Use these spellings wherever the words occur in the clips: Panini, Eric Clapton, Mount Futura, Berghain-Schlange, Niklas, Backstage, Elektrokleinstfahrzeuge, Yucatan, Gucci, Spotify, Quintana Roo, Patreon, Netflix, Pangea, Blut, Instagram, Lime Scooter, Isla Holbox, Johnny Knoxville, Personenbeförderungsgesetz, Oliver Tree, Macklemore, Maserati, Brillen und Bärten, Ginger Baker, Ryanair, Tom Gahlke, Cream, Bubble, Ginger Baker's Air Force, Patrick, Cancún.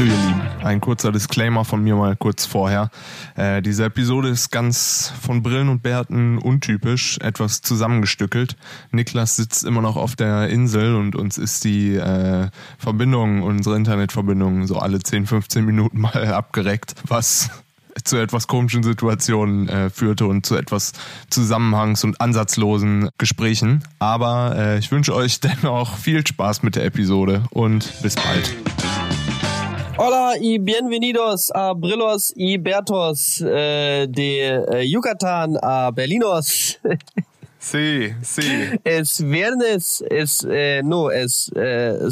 Hallo ihr Lieben, ein kurzer Disclaimer von mir mal kurz vorher. Diese Episode ist ganz von Brillen und Bärten untypisch, etwas zusammengestückelt. Niklas sitzt immer noch auf der Insel und uns ist die Verbindung, unsere Internetverbindung so alle 10, 15 Minuten mal abgereckt, was zu etwas komischen Situationen führte und zu etwas zusammenhangs- und ansatzlosen Gesprächen. Aber ich wünsche euch dennoch viel Spaß mit der Episode und bis bald. Hola y bienvenidos a Brillos y Bertos de Yucatan a Berlinos. Sí, sí. Es viernes, es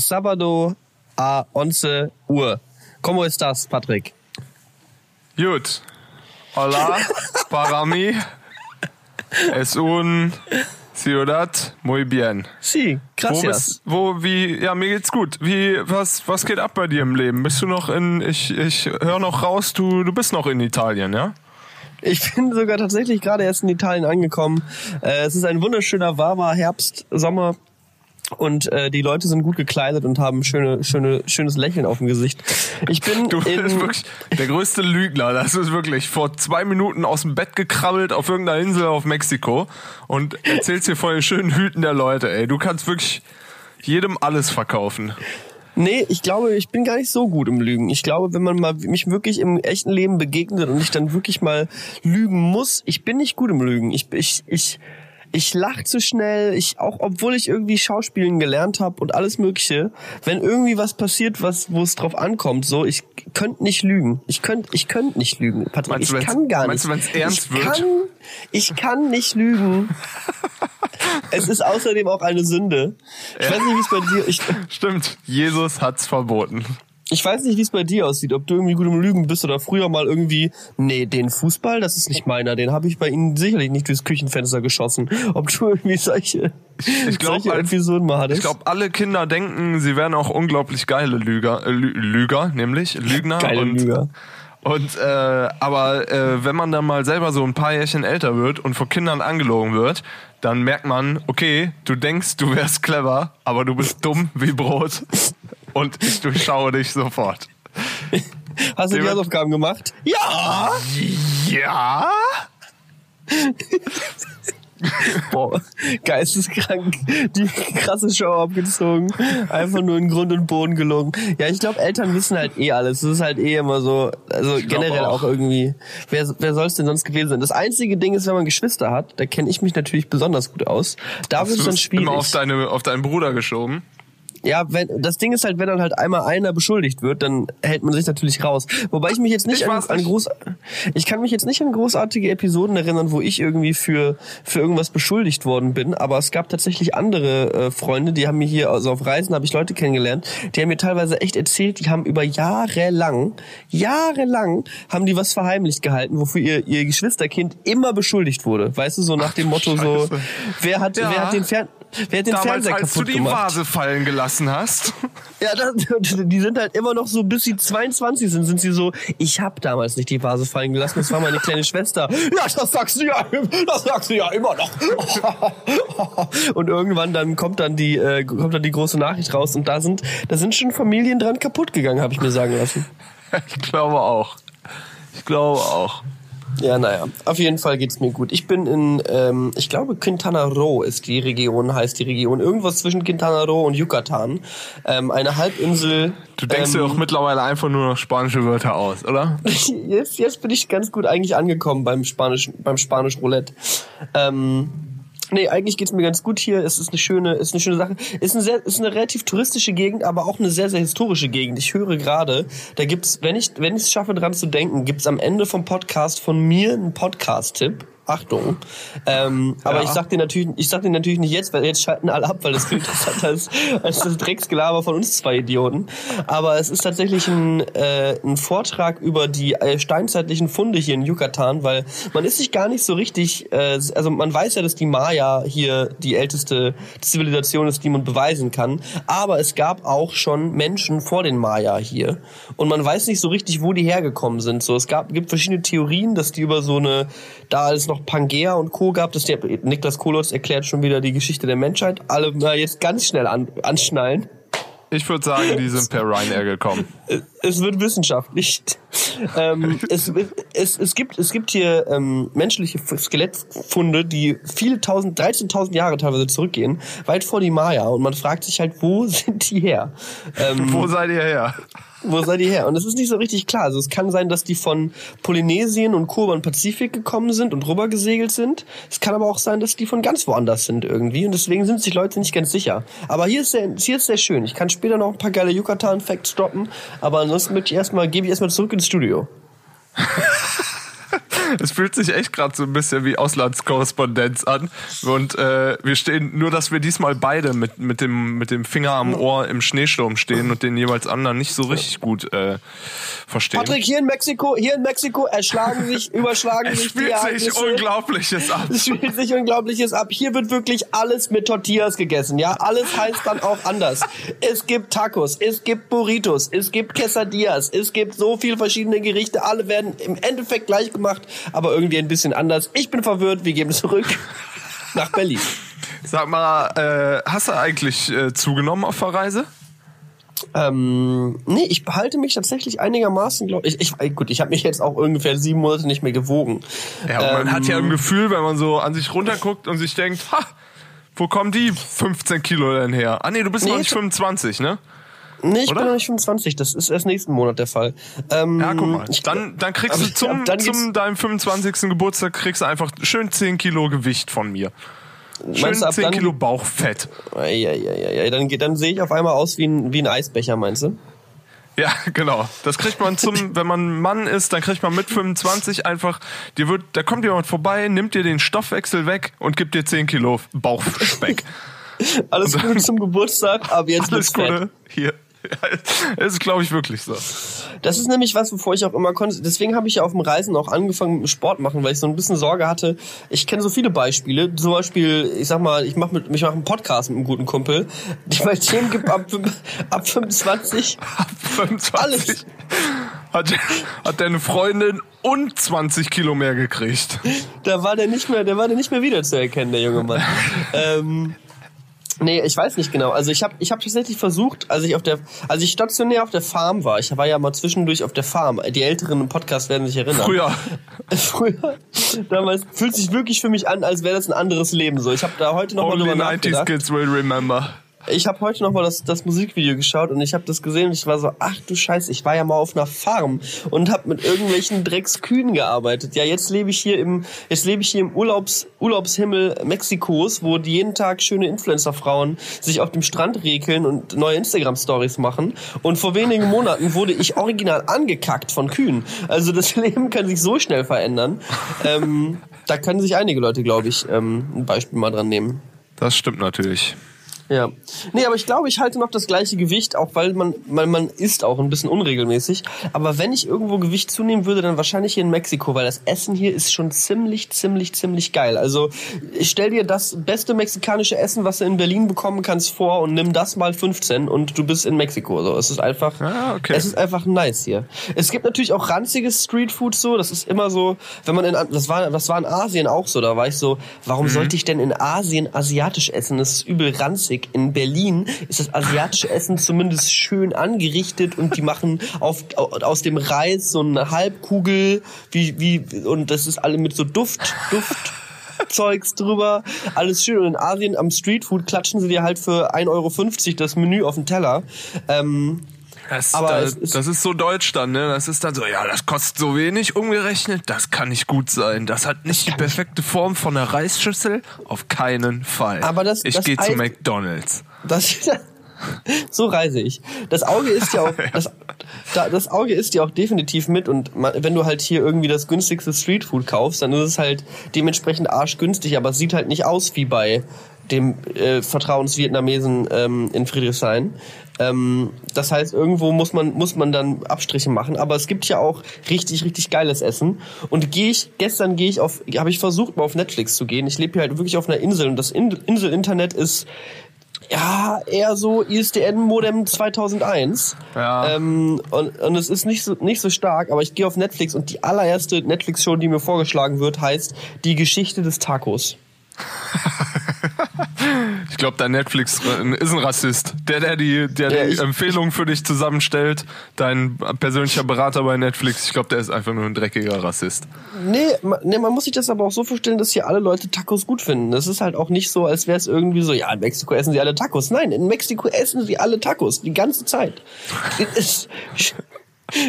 sábado a 11 Uhr. ¿Cómo estás, Patrick? Gut. Hola, para mí es un ciudad muy bien. Sí, gracias. Mir geht's gut. Was geht ab bei dir im Leben? Bist du noch ich höre noch raus, du bist noch in Italien, ja? Ich bin sogar tatsächlich gerade erst in Italien angekommen. Es ist ein wunderschöner, warmer Herbst, Sommer. Und die Leute sind gut gekleidet und haben schönes Lächeln auf dem Gesicht. Du bist wirklich der größte Lügner. Das ist wirklich vor 2 Minuten aus dem Bett gekrabbelt auf irgendeiner Insel auf Mexiko und erzählst dir von den schönen Hüten der Leute. Ey, du kannst wirklich jedem alles verkaufen. Nee, ich glaube, ich bin gar nicht so gut im Lügen. Ich glaube, wenn man mal mich wirklich im echten Leben begegnet und ich dann wirklich mal lügen muss, ich bin nicht gut im Lügen. Ich lache zu schnell, obwohl ich irgendwie Schauspielen gelernt habe und alles Mögliche, wenn irgendwie was passiert, wo es drauf ankommt, ich könnte nicht lügen. Ich könnte nicht lügen, Patrick. Meinst du, wenn es ernst wird? Ich kann nicht lügen. Es ist außerdem auch eine Sünde. Ich weiß nicht, wie es bei dir... Stimmt, Jesus hat's verboten. Ich weiß nicht, wie es bei dir aussieht, ob du irgendwie gut im Lügen bist oder früher mal irgendwie, nee, den Fußball, das ist nicht meiner, den habe ich bei Ihnen sicherlich nicht durchs Küchenfenster geschossen. Ob du irgendwie solche Episoden mal hattest. Ich glaube, alle Kinder denken, sie wären auch unglaublich geile Lügner. Geile Lüger. Aber wenn man dann mal selber so ein paar Jährchen älter wird und vor Kindern angelogen wird, dann merkt man, okay, du denkst, du wärst clever, aber du bist dumm wie Brot. Und ich durchschaue dich sofort. Hast du die Hausaufgaben gemacht? Ja! Ja! Boah, geisteskrank. Die krasse Show abgezogen. Einfach nur in Grund und Boden gelogen. Ja, ich glaube, Eltern wissen halt eh alles. Das ist halt eh immer so, also generell auch irgendwie. Wer soll es denn sonst gewesen sein? Das einzige Ding ist, wenn man Geschwister hat, da kenne ich mich natürlich besonders gut aus. Da wird es dann schwierig. Immer auf deinen Bruder geschoben. Ja, das Ding ist halt, wenn dann halt einmal einer beschuldigt wird, dann hält man sich natürlich raus. Wobei ich mich jetzt nicht ich kann mich jetzt nicht an großartige Episoden erinnern, wo ich irgendwie für irgendwas beschuldigt worden bin, aber es gab tatsächlich andere Freunde, die haben mir hier, also auf Reisen habe ich Leute kennengelernt, die haben mir teilweise echt erzählt, die haben über jahrelang haben die was verheimlicht gehalten, wofür ihr Geschwisterkind immer beschuldigt wurde. Weißt du, so nach dem Motto so, wer hat den Fernseher kaputt gemacht? Damals, als du die Vase fallen gelassen hast. Ja, die sind halt immer noch so, bis sie 22 sind sie so, ich habe damals nicht die Vase fallen gelassen, das war meine kleine Schwester. Ja, das sagst du ja immer noch. Und irgendwann dann kommt dann die große Nachricht raus und da sind schon Familien dran kaputt gegangen, habe ich mir sagen lassen. Ich glaube auch. Ja, naja. Auf jeden Fall geht's mir gut. Ich bin in, ich glaube, Quintana Roo heißt die Region. Irgendwas zwischen Quintana Roo und Yucatan. Eine Halbinsel. Du denkst dir doch mittlerweile einfach nur noch spanische Wörter aus, oder? Jetzt bin ich ganz gut eigentlich angekommen beim Spanisch Roulette. Nee, eigentlich geht's mir ganz gut hier. Es ist eine schöne Sache. Ist eine relativ touristische Gegend, aber auch eine sehr, sehr historische Gegend. Ich höre gerade, da gibt's, wenn ich es schaffe, dran zu denken, gibt's am Ende vom Podcast von mir einen Podcast-Tipp. Achtung. Aber ich sag dir natürlich nicht jetzt, weil jetzt schalten alle ab, weil das viel interessanter ist als das Drecksgelaber von uns zwei Idioten. Aber es ist tatsächlich ein Vortrag über die steinzeitlichen Funde hier in Yucatan, weil man ist sich gar nicht so richtig, also man weiß ja, dass die Maya hier die älteste Zivilisation ist, die man beweisen kann. Aber es gab auch schon Menschen vor den Maya hier. Und man weiß nicht so richtig, wo die hergekommen sind. So, gibt verschiedene Theorien, dass die über so eine, da ist noch Pangea und Co. gab, das Niklas Kolotz erklärt schon wieder die Geschichte der Menschheit. Alle jetzt ganz schnell anschnallen. Ich würde sagen, die sind per Ryanair gekommen. Es wird wissenschaftlich. Es gibt hier menschliche Skelettfunde, die viele 13.000 Jahre teilweise zurückgehen, weit vor die Maya. Und man fragt sich halt, wo sind die her? Wo seid ihr her? Und es ist nicht so richtig klar. Also es kann sein, dass die von Polynesien und Kuba und Pazifik gekommen sind und rüber gesegelt sind. Es kann aber auch sein, dass die von ganz woanders sind irgendwie. Und deswegen sind sich Leute nicht ganz sicher. Aber hier ist sehr schön. Ich kann später noch ein paar geile Yucatan-Facts droppen. Aber ansonsten gebe ich erstmal zurück ins Studio. Es fühlt sich echt gerade so ein bisschen wie Auslandskorrespondenz an. Und wir stehen, nur dass wir diesmal beide mit dem Finger am Ohr im Schneesturm stehen und den jeweils anderen nicht so richtig gut verstehen. Patrick, hier in Mexiko überschlagen sich die Ereignisse. Es spielt sich Unglaubliches ab. Hier wird wirklich alles mit Tortillas gegessen. Ja, alles heißt dann auch anders. Es gibt Tacos, es gibt Burritos, es gibt Quesadillas, es gibt so viele verschiedene Gerichte. Alle werden im Endeffekt gleich gemacht, aber irgendwie ein bisschen anders. Ich bin verwirrt, wir gehen zurück nach Berlin. Sag mal, hast du eigentlich zugenommen auf der Reise? Nee, ich behalte mich tatsächlich einigermaßen, glaube ich. Ich habe mich jetzt auch ungefähr 7 Monate nicht mehr gewogen. Ja, und man hat ja ein Gefühl, wenn man so an sich runterguckt und sich denkt, ha, wo kommen die 15 Kilo denn her? Ah nee, du bist noch nicht 25, ne? Nee, ich bin noch nicht 25, das ist erst nächsten Monat der Fall. Ja, guck mal, dann kriegst du zum deinem 25. Geburtstag kriegst du einfach schön 10 Kilo Gewicht von mir. Schön 10 Kilo Bauchfett. Ja, dann sehe ich auf einmal aus wie ein Eisbecher, meinst du? Ja, genau. Das kriegt man wenn man Mann ist, dann kriegt man mit 25 einfach, da kommt jemand vorbei, nimmt dir den Stoffwechsel weg und gibt dir 10 Kilo Bauchspeck. Alles Gute zum Geburtstag, aber jetzt alles Gute hier. Das ist, glaube ich, wirklich so. Das ist nämlich was, wovor ich auch immer konnte. Deswegen habe ich ja auf dem Reisen auch angefangen mit Sport machen, weil ich so ein bisschen Sorge hatte. Ich kenne so viele Beispiele. Zum Beispiel, ich mache einen Podcast mit einem guten Kumpel. Die bei Themen gibt ab 25. Ab 25. Alles. Hat deine Freundin und 20 Kilo mehr gekriegt. Da war der nicht mehr wiederzuerkennen, der junge Mann. Nee, ich weiß nicht genau. Also ich hab tatsächlich versucht, als ich stationär auf der Farm war. Ich war ja mal zwischendurch auf der Farm. Die Älteren im Podcast werden sich erinnern. Früher. Damals fühlt sich wirklich für mich an, als wäre das ein anderes Leben so. Ich habe da heute nochmal drüber nachgedacht. Only 90s kids will remember. Ich habe heute nochmal das Musikvideo geschaut und ich habe das gesehen und ich war so, ach du Scheiße, ich war ja mal auf einer Farm und habe mit irgendwelchen Dreckskühen gearbeitet. Ja, jetzt lebe ich hier im Urlaubshimmel Mexikos, wo die jeden Tag schöne Influencerfrauen sich auf dem Strand rekeln und neue Instagram-Stories machen. Und vor wenigen Monaten wurde ich original angekackt von Kühen. Also das Leben kann sich so schnell verändern. Da können sich einige Leute, glaube ich, ein Beispiel mal dran nehmen. Das stimmt natürlich. Ja. Nee, aber ich glaube, ich halte noch das gleiche Gewicht, auch weil man isst auch ein bisschen unregelmäßig. Aber wenn ich irgendwo Gewicht zunehmen würde, dann wahrscheinlich hier in Mexiko, weil das Essen hier ist schon ziemlich geil. Also ich stell dir das beste mexikanische Essen, was du in Berlin bekommen kannst, vor und nimm das mal 15 und du bist in Mexiko. So, es ist einfach nice hier. Es gibt natürlich auch ranziges Streetfood so, das ist immer so, das war in Asien auch so, da war ich so, warum sollte ich denn in Asien asiatisch essen? Das ist übel ranzig. In Berlin ist das asiatische Essen zumindest schön angerichtet und die machen aus dem Reis so eine Halbkugel und das ist alle mit so Duftzeugs drüber. Alles schön. Und in Asien am Streetfood klatschen sie dir halt für 1,50 Euro das Menü auf den Teller. Das ist so deutsch dann, ne? Das ist dann so, ja, das kostet so wenig umgerechnet, das kann nicht gut sein. Das hat nicht die perfekte Form von einer Reisschüssel, auf keinen Fall. Aber ich gehe zu McDonald's. So reise ich. Das Auge ist ja auch, das Auge ist ja auch definitiv mit und wenn du halt hier irgendwie das günstigste Streetfood kaufst, dann ist es halt dementsprechend arschgünstig, aber es sieht halt nicht aus wie bei dem Vertrauensvietnamesen in Friedrichshain. Das heißt, irgendwo muss man dann Abstriche machen. Aber es gibt ja auch richtig, richtig geiles Essen. Und habe ich versucht, mal auf Netflix zu gehen. Ich lebe hier halt wirklich auf einer Insel und das Insel-Internet ist ja eher so ISDN-Modem 2001. Ja. Und es ist nicht so stark. Aber ich gehe auf Netflix und die allererste Netflix-Show, die mir vorgeschlagen wird, heißt Die Geschichte des Tacos. Ich glaube, dein Netflix ist ein Rassist. Der die Empfehlungen für dich zusammenstellt, dein persönlicher Berater bei Netflix, ich glaube, der ist einfach nur ein dreckiger Rassist. Nee, man muss sich das aber auch so vorstellen, dass hier alle Leute Tacos gut finden. Das ist halt auch nicht so, als wäre es irgendwie so, ja, in Mexiko essen sie alle Tacos. Nein, in Mexiko essen sie alle Tacos, die ganze Zeit.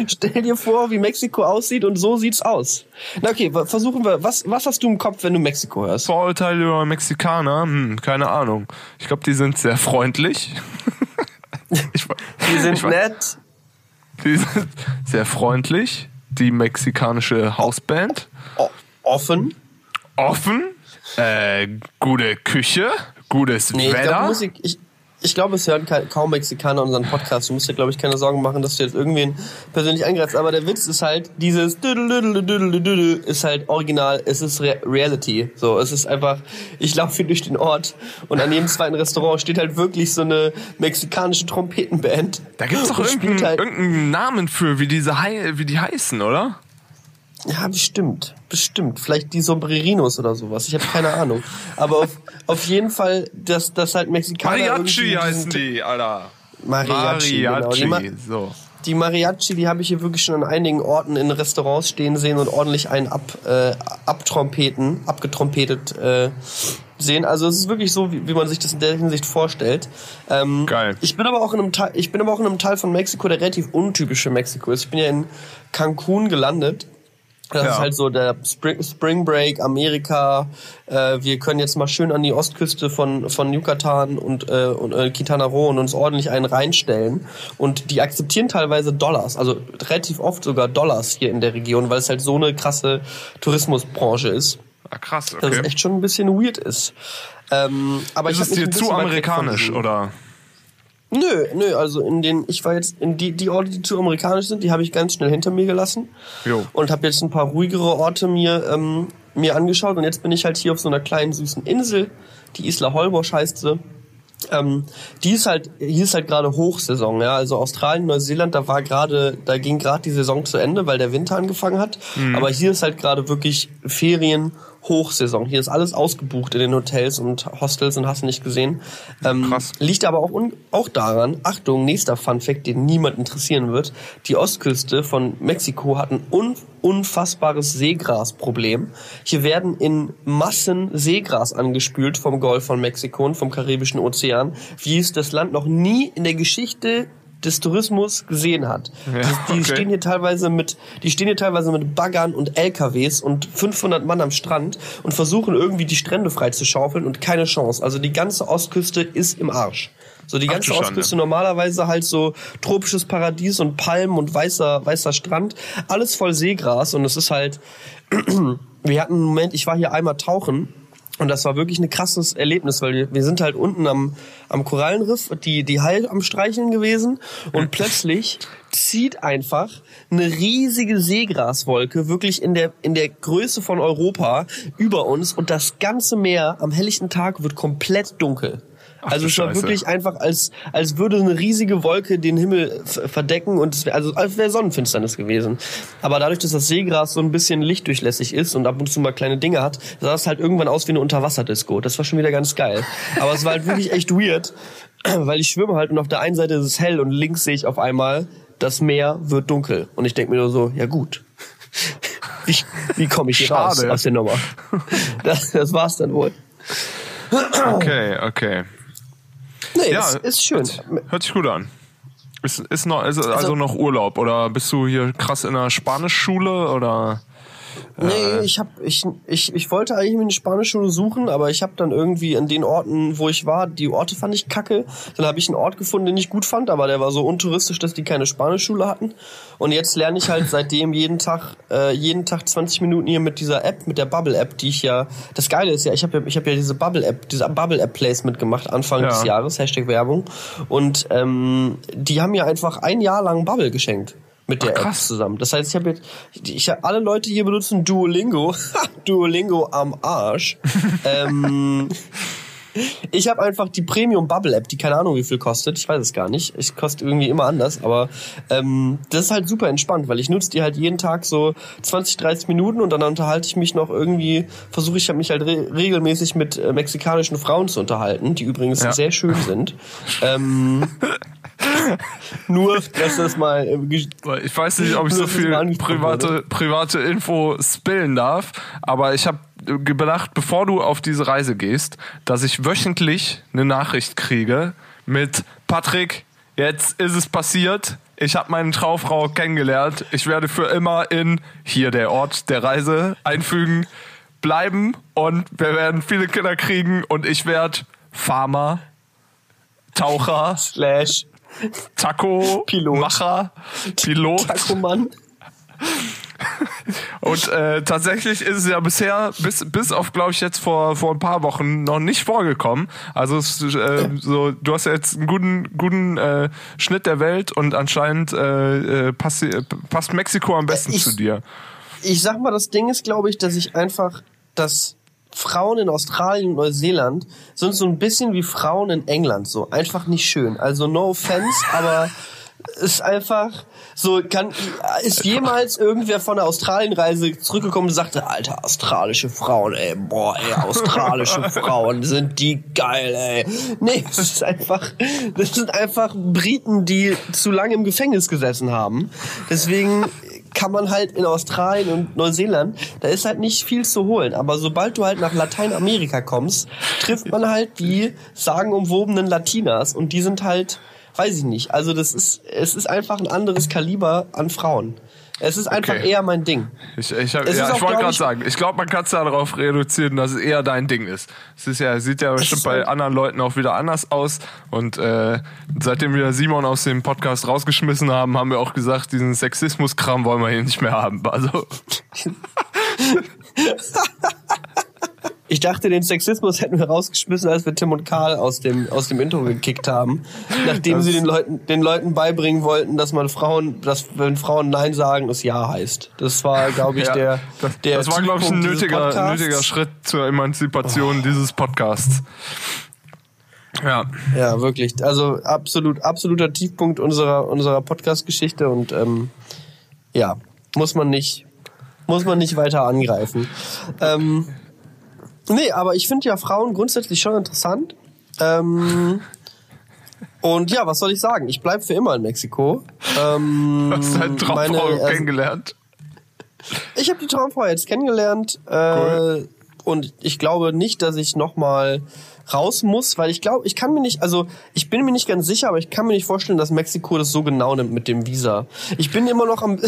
Stell dir vor, wie Mexiko aussieht und so sieht's aus. Na okay, versuchen wir, was hast du im Kopf, wenn du Mexiko hörst? Vorurteile über Mexikaner? Keine Ahnung. Ich glaube, die sind sehr freundlich. Die sind nett. Die sind sehr freundlich. Die mexikanische Hausband. Offen. Gute Küche. Gutes Wetter. Ich glaube, es hören kaum Mexikaner unseren Podcast. Du musst dir, glaube ich, keine Sorgen machen, dass du jetzt irgendwen persönlich angreifst. Aber der Witz ist halt, dieses ist halt original, es ist Reality. So, es ist einfach, ich laufe durch den Ort und an jedem zweiten Restaurant steht halt wirklich so eine mexikanische Trompetenband. Da gibt's doch irgendeinen Namen für, wie die heißen, oder? Ja, bestimmt. Vielleicht die Sombrerinos oder sowas. Ich habe keine Ahnung. Aber auf jeden Fall, dass halt Mexikaner... Mariachi heißen die, Alter. Mariachi. Genau. Die Mariachi, die habe ich hier wirklich schon an einigen Orten in Restaurants stehen sehen und ordentlich einen abgetrompetet sehen. Also es ist wirklich so, wie man sich das in der Hinsicht vorstellt. Geil. Ich bin aber auch in einem Teil von Mexiko, der relativ untypisch für Mexiko ist. Ich bin ja in Cancún gelandet. Das ist halt so der Spring Break, Amerika. Wir können jetzt mal schön an die Ostküste von Yucatan und Quintana Roo und uns ordentlich einen reinstellen. Und die akzeptieren teilweise Dollars, also relativ oft sogar Dollars hier in der Region, weil es halt so eine krasse Tourismusbranche ist. Ah, krass, okay. Dass es echt schon ein bisschen weird ist. Aber ist es dir zu amerikanisch, oder? Nö, also ich war jetzt in die Orte, die zu amerikanisch sind, die habe ich ganz schnell hinter mir gelassen. Jo. Und habe jetzt ein paar ruhigere Orte mir angeschaut und jetzt bin ich halt hier auf so einer kleinen süßen Insel, die Isla Holbox heißt sie. Hier ist halt gerade Hochsaison, ja, also Australien, Neuseeland, da ging gerade die Saison zu Ende, weil der Winter angefangen hat, aber hier ist halt gerade wirklich Ferien, Hochsaison, hier ist alles ausgebucht in den Hotels und Hostels und hast du nicht gesehen, krass. Liegt aber auch daran, Achtung, nächster Funfact, den niemand interessieren wird, die Ostküste von Mexiko hat ein unfassbares Seegrasproblem. Hier werden in Massen Seegras angespült vom Golf von Mexiko und vom Karibischen Ozean, wie es das Land noch nie in der Geschichte des Tourismus gesehen hat. Ja, die stehen hier teilweise mit Baggern und LKWs und 500 Mann am Strand und versuchen irgendwie die Strände freizuschaufeln und keine Chance. Also die ganze Ostküste ist im Arsch. So die ganze Ostküste normalerweise halt so tropisches Paradies und Palmen und weißer Strand, alles voll Seegras und es ist halt, wir hatten einen Moment, ich war hier einmal tauchen und das war wirklich ein krasses Erlebnis, weil wir sind halt unten am Korallenriff, die Haie am Streicheln gewesen und plötzlich zieht einfach eine riesige Seegraswolke wirklich in der Größe von Europa über uns und das ganze Meer am helllichten Tag wird komplett dunkel. Also es war wirklich einfach, als würde eine riesige Wolke den Himmel verdecken und als wäre Sonnenfinsternis gewesen. Aber dadurch, dass das Seegras so ein bisschen lichtdurchlässig ist und ab und zu mal kleine Dinge hat, sah es halt irgendwann aus wie eine Unterwasserdisco. Das war schon wieder ganz geil. Aber es war halt wirklich echt weird, weil ich schwimme halt und auf der einen Seite ist es hell und links sehe ich auf einmal, das Meer wird dunkel. Und ich denke mir nur so, ja gut. Wie komme ich hier raus aus der Nummer? Das war's dann wohl. Okay. Nee, ja, ist schön. Hört sich gut an. Ist also noch Urlaub oder bist du hier krass in einer Spanischschule oder? Nee, ich wollte eigentlich eine Spanischschule suchen, aber ich habe dann irgendwie an den Orten, wo ich war, die Orte fand ich kacke. Dann habe ich einen Ort gefunden, den ich gut fand, aber der war so untouristisch, dass die keine Spanischschule hatten. Und jetzt lerne ich halt seitdem jeden Tag 20 Minuten hier mit dieser App, mit der Bubble-App, die ich ja... Das Geile ist ja, ich hab ja diese Bubble-App-Placement gemacht Anfang des Jahres, #Werbung. Und die haben mir einfach ein Jahr lang Bubble geschenkt. Mit der App zusammen. Das heißt, alle Leute hier benutzen Duolingo. Duolingo am Arsch. Ich habe einfach die Premium-Bubble-App, die keine Ahnung wie viel kostet. Ich weiß es gar nicht. Ich koste irgendwie immer anders. Aber das ist halt super entspannt, weil ich nutze die halt jeden Tag so 20, 30 Minuten und dann unterhalte ich mich noch irgendwie, regelmäßig mit mexikanischen Frauen zu unterhalten, die übrigens sehr schön sind. Nur, dass das mal... ich weiß nicht, ob ich so viel private Info spillen darf, aber ich habe gedacht, bevor du auf diese Reise gehst, dass ich wöchentlich eine Nachricht kriege mit Patrick, jetzt ist es passiert, ich habe meine Traumfrau kennengelernt, ich werde für immer in, hier der Ort der Reise, einfügen, bleiben und wir werden viele Kinder kriegen und ich werde Farmer, Taucher, Taco, Macher, Pilot, Taco-Mann. Und tatsächlich ist es ja bisher, bis auf, glaube ich, jetzt vor ein paar Wochen noch nicht vorgekommen. Also so, du hast ja jetzt einen guten Schnitt der Welt und anscheinend passt Mexiko am besten zu dir. Ich sag mal, das Ding ist, glaube ich, dass ich einfach das... Frauen in Australien und Neuseeland sind so ein bisschen wie Frauen in England, so einfach nicht schön. Also no offense, aber ist einfach so, ist jemals irgendwer von der Australienreise zurückgekommen und sagte, Alter, australische Frauen, ey, boah, ey, australische Frauen sind die geil, ey. Nee, das sind einfach Briten, die zu lange im Gefängnis gesessen haben. Deswegen kann man halt in Australien und Neuseeland, da ist halt nicht viel zu holen. Aber sobald du halt nach Lateinamerika kommst, trifft man halt die sagenumwobenen Latinas. Und die sind halt, weiß ich nicht, also es ist einfach ein anderes Kaliber an Frauen. Es ist einfach eher mein Ding. Ich wollte gerade sagen, ich glaube, man kann es darauf reduzieren, dass es eher dein Ding ist. Es ist ja, sieht ja bestimmt bei anderen Leuten auch wieder anders aus. Und seitdem wir Simon aus dem Podcast rausgeschmissen haben, haben wir auch gesagt, diesen Sexismus-Kram wollen wir hier nicht mehr haben. Also. Ich dachte, den Sexismus hätten wir rausgeschmissen, als wir Tim und Karl aus dem Intro gekickt haben, nachdem sie den Leuten beibringen wollten, dass man Frauen, dass wenn Frauen Nein sagen, es Ja heißt. Das war, glaube ich, das war, glaube ich, ein nötiger Schritt zur Emanzipation dieses Podcasts. Ja. Ja, wirklich. Also absoluter Tiefpunkt unserer Podcast-Geschichte und muss man nicht weiter angreifen. Nee, aber ich finde ja Frauen grundsätzlich schon interessant. Und ja, was soll ich sagen? Ich bleibe für immer in Mexiko. Du hast deine Traumfrau kennengelernt. Ich habe die Traumfrau jetzt kennengelernt. Cool. Und ich glaube nicht, dass ich nochmal raus muss, weil ich glaube, ich bin mir nicht ganz sicher, aber ich kann mir nicht vorstellen, dass Mexiko das so genau nimmt mit dem Visa. Ich bin immer noch am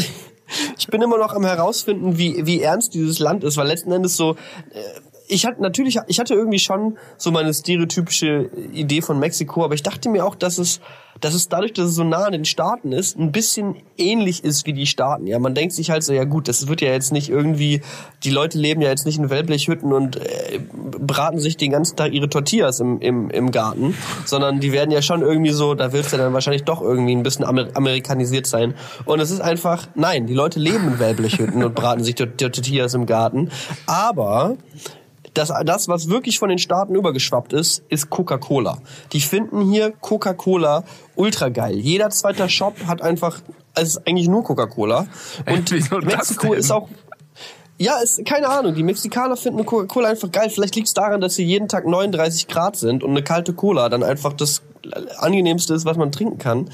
herausfinden, wie ernst dieses Land ist, weil letzten Endes so... Ich hatte irgendwie schon so meine stereotypische Idee von Mexiko, aber ich dachte mir auch, dass es dadurch, dass es so nah an den Staaten ist, ein bisschen ähnlich ist wie die Staaten. Ja, man denkt sich halt so, ja gut, das wird ja jetzt nicht irgendwie, die Leute leben ja jetzt nicht in Wellblechhütten und braten sich den ganzen Tag ihre Tortillas im Garten, sondern die werden ja schon irgendwie so, da wird es ja dann wahrscheinlich doch irgendwie ein bisschen amerikanisiert sein. Und es ist einfach, nein, die Leute leben in Wellblechhütten und braten sich Tortillas im Garten, aber... Das, was wirklich von den Staaten übergeschwappt ist, ist Coca-Cola. Die finden hier Coca-Cola ultra geil. Jeder zweite Shop hat einfach, es ist eigentlich nur Coca-Cola. Und Mexiko ist auch, keine Ahnung, die Mexikaner finden Coca-Cola einfach geil. Vielleicht liegt es daran, dass sie jeden Tag 39 Grad sind und eine kalte Cola dann einfach das angenehmste ist, was man trinken kann.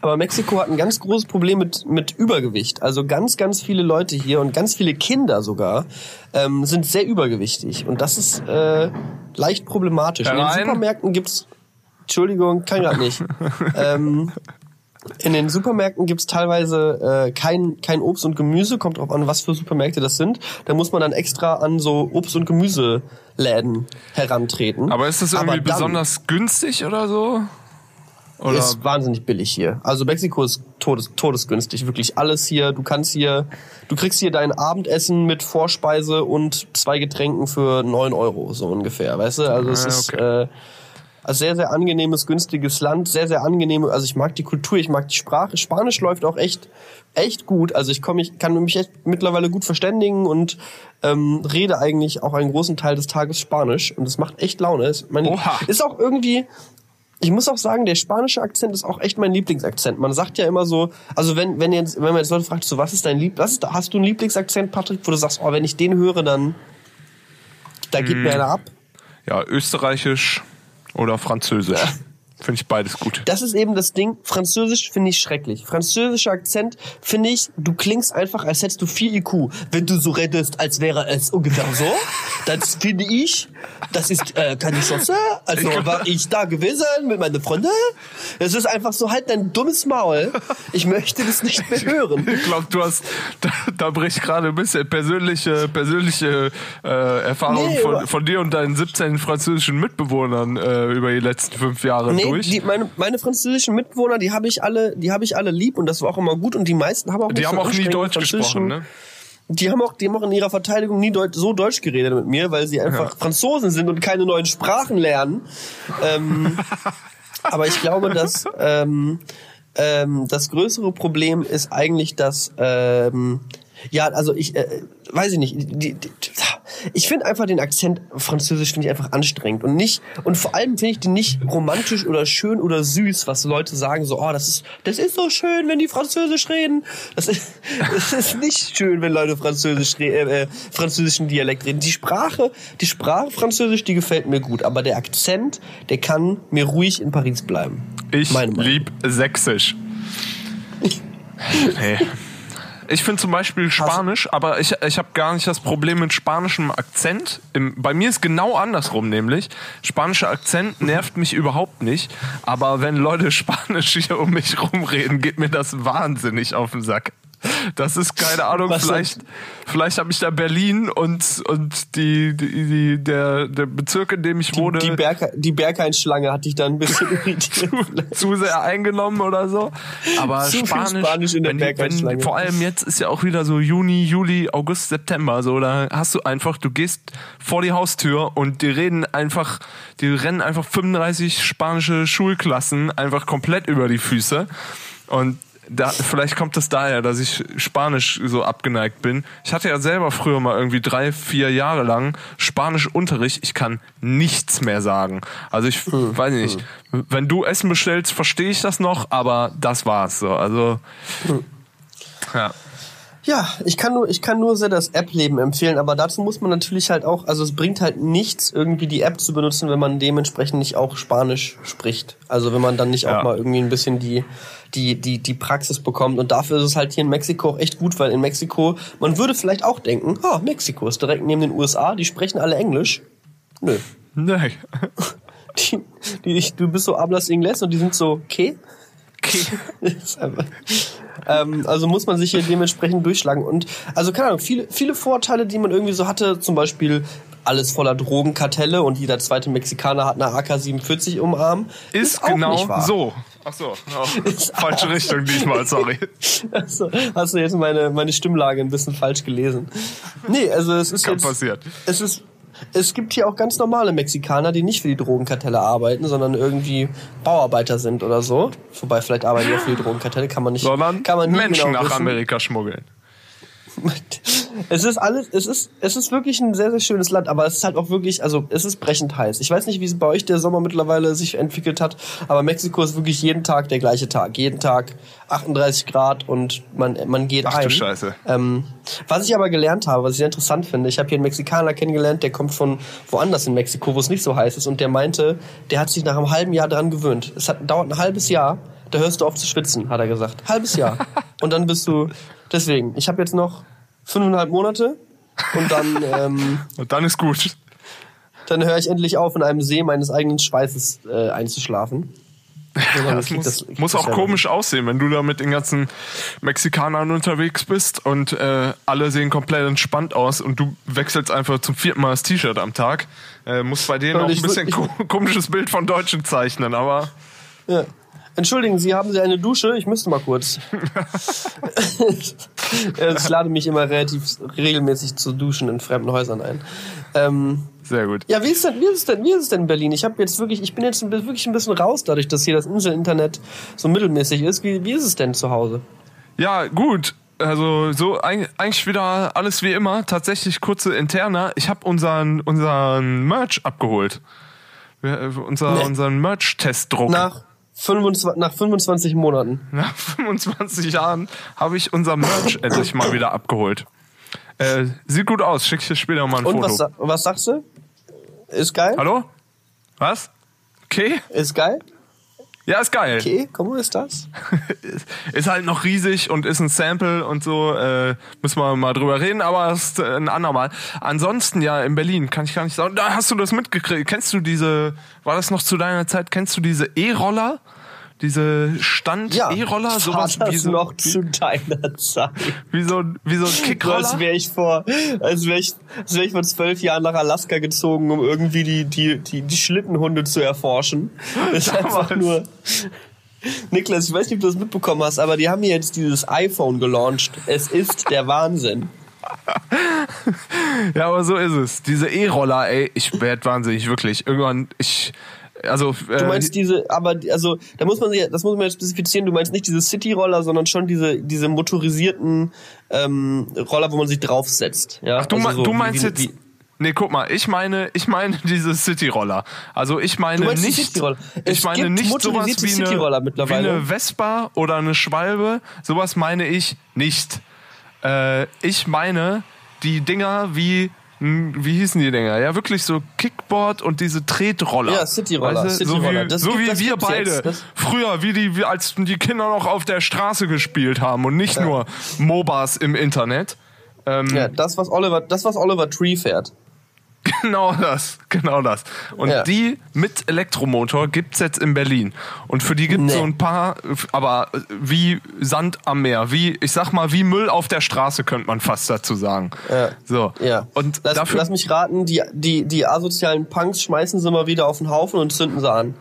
Aber Mexiko hat ein ganz großes Problem mit Übergewicht. Also ganz, ganz viele Leute hier und ganz viele Kinder sogar sind sehr übergewichtig. Und das ist leicht problematisch. In den Supermärkten gibt's... Entschuldigung, kann grad nicht. In den Supermärkten gibt's teilweise kein Obst und Gemüse. Kommt drauf an, was für Supermärkte das sind. Da muss man dann extra an so Obst- und Gemüseläden herantreten. Aber ist das irgendwie besonders günstig oder so? Oder? Ist wahnsinnig billig hier. Also Mexiko ist todesgünstig. Wirklich alles hier. Du kriegst hier dein Abendessen mit Vorspeise und 2 Getränken für 9 Euro, so ungefähr. Weißt du? Also es ist Also sehr, sehr angenehmes, günstiges Land, sehr, sehr angenehm. Also ich mag die Kultur, ich mag die Sprache. Spanisch läuft auch echt gut. Also ich kann mich echt mittlerweile gut verständigen und rede eigentlich auch einen großen Teil des Tages Spanisch. Und das macht echt Laune. Ist auch irgendwie... Ich muss auch sagen, der spanische Akzent ist auch echt mein Lieblingsakzent. Man sagt ja immer so, also wenn man jetzt Leute fragt, so was ist dein hast du einen Lieblingsakzent, Patrick, wo du sagst, oh, wenn ich den höre, dann da geht mir einer ab. Ja, österreichisch oder französisch. Ja. Finde ich beides gut. Das ist eben das Ding. Französisch finde ich schrecklich. Französischer Akzent finde ich, du klingst einfach, als hättest du 4 IQ. Wenn du so redest, als wäre es ungefähr so, das finde ich, das ist keine Chance. Also war ich da gewesen mit meinen Freunden. Es ist einfach so, halt dein dummes Maul. Ich möchte das nicht mehr hören. Ich glaube, du hast, da bricht gerade ein bisschen persönliche Erfahrung von dir und deinen 17 französischen Mitbewohnern über die letzten 5 Jahre durch. Meine französischen Mitbewohner, die habe ich alle lieb und das war auch immer gut und die meisten haben auch nicht so nie Deutsch gesprochen, ne? Die haben auch in ihrer Verteidigung nie so Deutsch geredet mit mir, weil sie einfach Franzosen sind und keine neuen Sprachen lernen. Aber ich glaube, dass das größere Problem ist eigentlich, dass weiß ich nicht. Ich finde einfach den Akzent Französisch finde ich einfach anstrengend und vor allem finde ich den nicht romantisch oder schön oder süß, was Leute sagen so, oh, das ist so schön, wenn die Französisch reden. Das ist nicht schön, wenn Leute französischen Dialekt reden. Die Sprache Französisch, die gefällt mir gut, aber der Akzent, der kann mir ruhig in Paris bleiben. Ich lieb Sächsisch. Nee. Ich finde zum Beispiel Spanisch, aber ich habe gar nicht das Problem mit spanischem Akzent. Bei mir ist genau andersrum nämlich. Spanischer Akzent nervt mich überhaupt nicht, aber wenn Leute Spanisch hier um mich rumreden, geht mir das wahnsinnig auf den Sack. Das ist, keine Ahnung, vielleicht habe ich da Berlin und der Bezirk, in dem ich wohne... Die Berghain-Schlange hat dich da ein bisschen zu sehr eingenommen oder so. Aber zu Spanisch in der Berghain-Schlange. Vor allem jetzt ist ja auch wieder so Juni, Juli, August, September. So, da hast du einfach, du gehst vor die Haustür und die rennen einfach 35 spanische Schulklassen einfach komplett über die Füße. Und vielleicht kommt das daher, dass ich Spanisch so abgeneigt bin. Ich hatte ja selber früher mal irgendwie 3-4 Jahre lang Spanischunterricht. Ich kann nichts mehr sagen. Also ich weiß nicht, wenn du Essen bestellst, verstehe ich das noch, aber das war's so. Also ja. Ja, ich kann nur sehr das App-Leben empfehlen, aber dazu muss man natürlich halt auch, also es bringt halt nichts, irgendwie die App zu benutzen, wenn man dementsprechend nicht auch Spanisch spricht. Also wenn man dann nicht auch mal irgendwie ein bisschen die Praxis bekommt. Und dafür ist es halt hier in Mexiko auch echt gut, weil in Mexiko, man würde vielleicht auch denken, Mexiko ist direkt neben den USA, die sprechen alle Englisch. Nö. Nein. Du bist so hablas inglés und die sind so, okay? Okay. Ist einfach... also muss man sich hier dementsprechend durchschlagen und also keine Ahnung, viele Vorteile, die man irgendwie so hatte, zum Beispiel alles voller Drogenkartelle und jeder zweite Mexikaner hat eine AK-47 im Arm. Ist auch genau nicht wahr. So. Ach so, falsche Richtung diesmal, sorry. Also, hast du jetzt meine Stimmlage ein bisschen falsch gelesen? Nee, also es ist kann jetzt passiert. Es gibt hier auch ganz normale Mexikaner, die nicht für die Drogenkartelle arbeiten, sondern irgendwie Bauarbeiter sind oder so. Wobei, vielleicht arbeiten die auch für die Drogenkartelle, kann man nie Menschen genau nach wissen. Amerika schmuggeln. Es ist wirklich ein sehr, sehr schönes Land, aber es ist halt auch wirklich, also es ist brechend heiß. Ich weiß nicht, wie es bei euch der Sommer mittlerweile sich entwickelt hat, aber Mexiko ist wirklich jeden Tag der gleiche Tag. Jeden Tag 38 Grad und man geht ein. Ach du Scheiße. Was ich aber gelernt habe, was ich sehr interessant finde, ich habe hier einen Mexikaner kennengelernt, der kommt von woanders in Mexiko, wo es nicht so heiß ist und der meinte, der hat sich nach einem halben Jahr dran gewöhnt. Es dauert ein halbes Jahr, da hörst du auf zu schwitzen, hat er gesagt. Halbes Jahr. Und dann bist du... Deswegen, ich habe jetzt noch 5,5 Monate und dann... und dann ist gut. Dann höre ich endlich auf, in einem See meines eigenen Schweißes einzuschlafen. Das muss auch komisch aussehen, wenn du da mit den ganzen Mexikanern unterwegs bist und alle sehen komplett entspannt aus und du wechselst einfach zum 4. Mal das T-Shirt am Tag. Musst bei denen auch ein bisschen komisches Bild von Deutschen zeichnen, aber... Ja. Entschuldigen Sie, haben Sie eine Dusche? Ich müsste mal kurz. Ich lade mich immer relativ regelmäßig zu Duschen in fremden Häusern ein. Sehr gut. Ja, wie ist es denn in Berlin? Ich bin jetzt wirklich ein bisschen raus, dadurch, dass hier das Insel-Internet so mittelmäßig ist. Wie ist es denn zu Hause? Ja, gut. Also so eigentlich wieder alles wie immer. Tatsächlich kurze Interna. Ich habe unseren Merch abgeholt. Unseren Merch-Testdruck. Nach 25 Monaten. Nach 25 Jahren habe ich unser Merch endlich mal wieder abgeholt. Sieht gut aus. Schick ich dir später mal ein Foto. Was sagst du? Ist geil? Hallo? Was? Okay. Ist geil? Ja, ist geil. Okay, komm, ist das? Ist halt noch riesig und ist ein Sample und so. Müssen wir mal drüber reden, aber ist ein andermal. Ansonsten ja, in Berlin kann ich gar nicht sagen. Da hast du das mitgekriegt. War das noch zu deiner Zeit, kennst du diese E-Roller? Diese Stand-E-Roller? Ja, sowas war das noch zu deiner Zeit. Wie so ein Kickroller? Als wäre ich vor 12 Jahren nach Alaska gezogen, um irgendwie die Schlittenhunde zu erforschen. Das ist einfach nur... Niklas, ich weiß nicht, ob du das mitbekommen hast, aber die haben hier jetzt dieses iPhone gelauncht. Es ist der Wahnsinn. Ja, aber so ist es. Diese E-Roller, ey, ich werde wahnsinnig, wirklich. Du meinst diese, da muss man sich, das muss man jetzt spezifizieren, du meinst nicht diese City-Roller, sondern schon diese motorisierten Roller, wo man sich draufsetzt. Ja? Ach, du meinst wie, jetzt. Nee, guck mal, ich meine diese City-Roller. Also ich meine nicht. Ich meine nicht sowas wie eine Vespa oder eine Schwalbe. Sowas meine ich nicht. Ich meine die Dinger wie. Wie hießen die Dinger? Ja, wirklich so Kickboard und diese Tretroller. Ja, Cityroller. Weißt du, wir beide. Früher, als die Kinder noch auf der Straße gespielt haben und nicht nur MOBAs im Internet. Das, was Oliver Tree fährt. Genau das. Und die mit Elektromotor gibt's jetzt in Berlin. Und für die gibt's so ein paar, aber wie Sand am Meer, wie Müll auf der Straße, könnte man fast dazu sagen. Ja. So. Ja. Und lass mich raten, die asozialen Punks schmeißen sie mal wieder auf den Haufen und zünden sie an.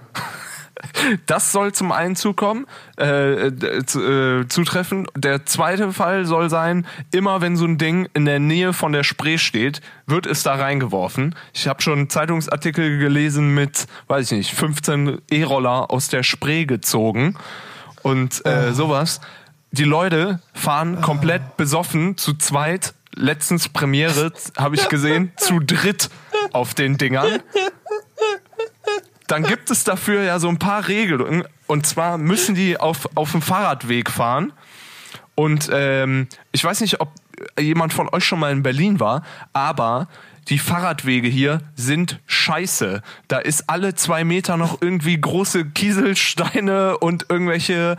Das soll zum einen zutreffen. Der zweite Fall soll sein, immer wenn so ein Ding in der Nähe von der Spree steht, wird es da reingeworfen. Ich habe schon Zeitungsartikel gelesen mit, weiß ich nicht, 15 E-Roller aus der Spree gezogen und sowas. Die Leute fahren komplett besoffen zu zweit. Letztens Premiere, habe ich gesehen, zu dritt auf den Dingern. Dann gibt es dafür ja so ein paar Regelungen. Und zwar müssen die auf dem Fahrradweg fahren. Und ich weiß nicht, ob jemand von euch schon mal in Berlin war, aber die Fahrradwege hier sind scheiße. Da ist alle 2 Meter noch irgendwie große Kieselsteine und irgendwelche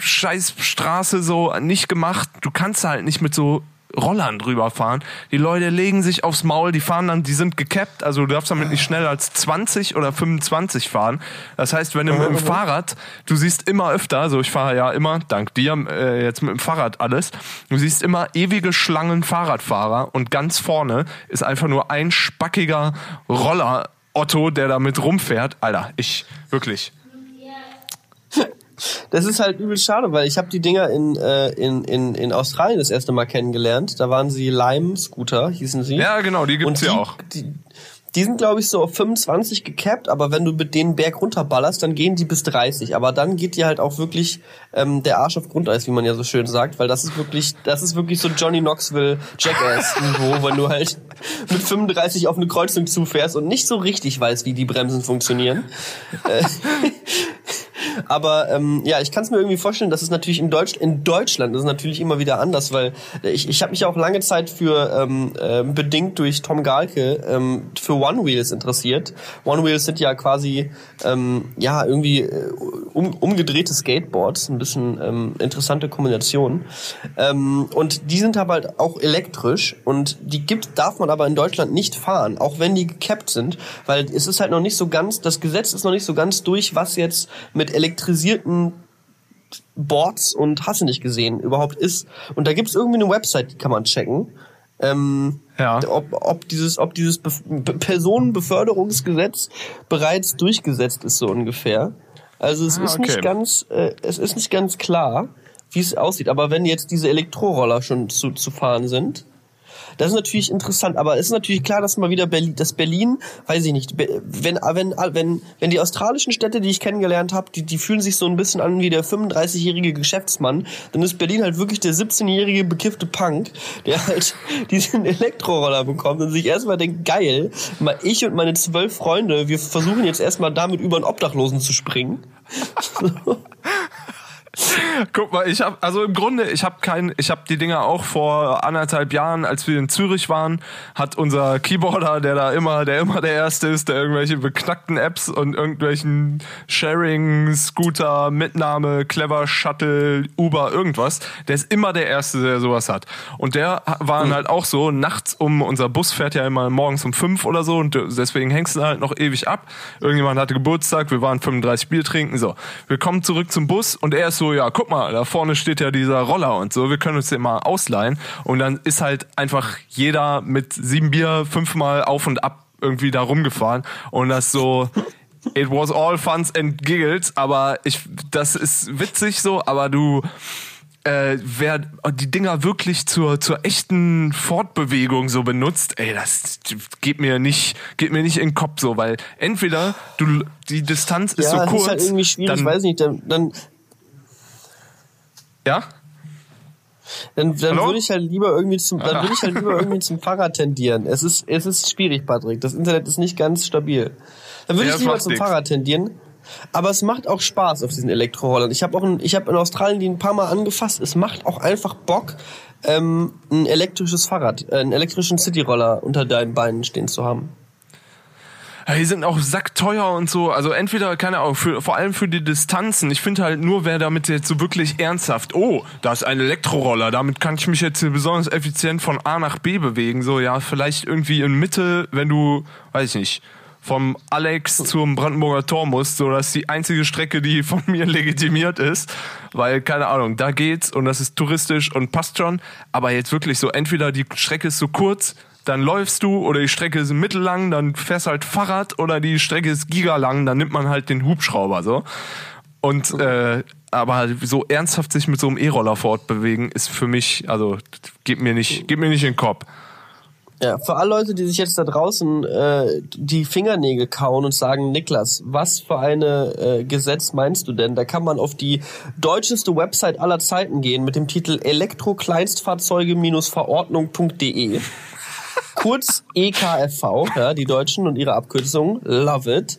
Scheißstraße so nicht gemacht. Du kannst halt nicht mit so Rollern drüber fahren. Die Leute legen sich aufs Maul, die fahren dann, die sind gecapped, also du darfst damit nicht schneller als 20 oder 25 fahren. Das heißt, wenn du mit dem Fahrrad, du siehst immer öfter, so ich fahre ja immer, dank dir, jetzt mit dem Fahrrad alles, du siehst immer ewige Schlangen Fahrradfahrer und ganz vorne ist einfach nur ein spackiger Roller Otto, der damit rumfährt. Alter, wirklich. Das ist halt übel schade, weil ich habe die Dinger in Australien das erste Mal kennengelernt. Da waren sie Lime Scooter, hießen sie. Ja, genau, die gibt's ja auch. Die sind, glaube ich, so auf 25 gecapped, aber wenn du mit denen Berg runterballerst, dann gehen die bis 30. Aber dann geht dir halt auch wirklich der Arsch auf Grundeis, wie man ja so schön sagt, weil das ist wirklich so Johnny Knoxville Jackass-Niveau, wenn du halt mit 35 auf eine Kreuzung zufährst und nicht so richtig weißt, wie die Bremsen funktionieren. Aber ich kann es mir irgendwie vorstellen, dass es natürlich in Deutschland ist natürlich immer wieder anders, weil ich habe mich auch lange Zeit für bedingt durch Tom Gahlke für One Wheels interessiert. One Wheels sind ja quasi umgedrehte Skateboards, ein bisschen interessante Kombination. Und die sind aber halt auch elektrisch und darf man aber in Deutschland nicht fahren, auch wenn die gecapped sind, weil es ist halt noch nicht so ganz, das Gesetz ist noch nicht so ganz durch, was jetzt mit elektrisierten Boards und hast du nicht gesehen überhaupt ist. Und da gibt es irgendwie eine Website, die kann man checken. Ob dieses Personenbeförderungsgesetz bereits durchgesetzt ist, so ungefähr. Also es ist nicht ganz klar. wie es aussieht. Aber wenn jetzt diese Elektroroller schon zu fahren sind, das ist natürlich interessant. Aber es ist natürlich klar, dass mal wieder Berlin, weiß ich nicht, wenn die australischen Städte, die ich kennengelernt habe, die fühlen sich so ein bisschen an wie der 35-jährige Geschäftsmann, dann ist Berlin halt wirklich der 17-jährige bekiffte Punk, der halt diesen Elektroroller bekommt und sich erstmal denkt, geil, mal ich und meine 12 Freunde, wir versuchen jetzt erstmal damit über einen Obdachlosen zu springen. So. Guck mal, ich habe die Dinger auch vor 1,5 Jahren, als wir in Zürich waren, hat unser Keyboarder, der immer der Erste ist, der irgendwelche beknackten Apps und irgendwelchen Sharing, Scooter, Mitnahme, Clever, Shuttle, Uber, irgendwas, der ist immer der Erste, der sowas hat. Und der war dann halt auch so, unser Bus fährt ja immer morgens um 5 oder so und deswegen hängst du halt noch ewig ab. Irgendjemand hatte Geburtstag, wir waren 35 Bier trinken, so. Wir kommen zurück zum Bus und er ist so, ja, guck mal, da vorne steht ja dieser Roller und so, wir können uns den mal ausleihen. Und dann ist halt einfach jeder mit 7 Bier 5-mal auf und ab irgendwie da rumgefahren. Und das so, it was all funs and giggles, aber das ist witzig so, aber wer die Dinger wirklich zur echten Fortbewegung so benutzt, ey, das geht mir nicht in den Kopf so, weil entweder die Distanz ist so kurz. Ja, das ist halt irgendwie schwierig, ich weiß nicht, dann ja? Dann würde ich halt lieber irgendwie zum Fahrrad tendieren. Es ist schwierig, Patrick. Das Internet ist nicht ganz stabil. Dann würde ich lieber zum Fahrrad tendieren. Aber es macht auch Spaß auf diesen Elektrorollern. Ich habe in Australien die ein paar Mal angefasst. Es macht auch einfach Bock, ein elektrisches Fahrrad, einen elektrischen Cityroller unter deinen Beinen stehen zu haben. Die sind auch sackteuer und so, also entweder, keine Ahnung, vor allem für die Distanzen, ich finde halt nur, wer damit jetzt so wirklich ernsthaft, oh, da ist ein Elektroroller, damit kann ich mich jetzt hier besonders effizient von A nach B bewegen, so, ja, vielleicht irgendwie in Mitte, wenn du, weiß ich nicht, vom Alex zum Brandenburger Tor musst, so, das ist die einzige Strecke, die von mir legitimiert ist, weil, keine Ahnung, da geht's und das ist touristisch und passt schon, aber jetzt wirklich so, entweder die Strecke ist so kurz, dann läufst du, oder die Strecke ist mittellang, dann fährst halt Fahrrad, oder die Strecke ist gigalang, dann nimmt man halt den Hubschrauber, so. Und, aber so ernsthaft sich mit so einem E-Roller fortbewegen, ist für mich, also, geht mir nicht in den Kopf. Ja, für alle Leute, die sich jetzt da draußen die Fingernägel kauen und sagen, Niklas, was für eine Gesetz meinst du denn? Da kann man auf die deutscheste Website aller Zeiten gehen mit dem Titel elektrokleinstfahrzeuge-verordnung.de. Kurz EKFV, ja, die Deutschen und ihre Abkürzung, love it.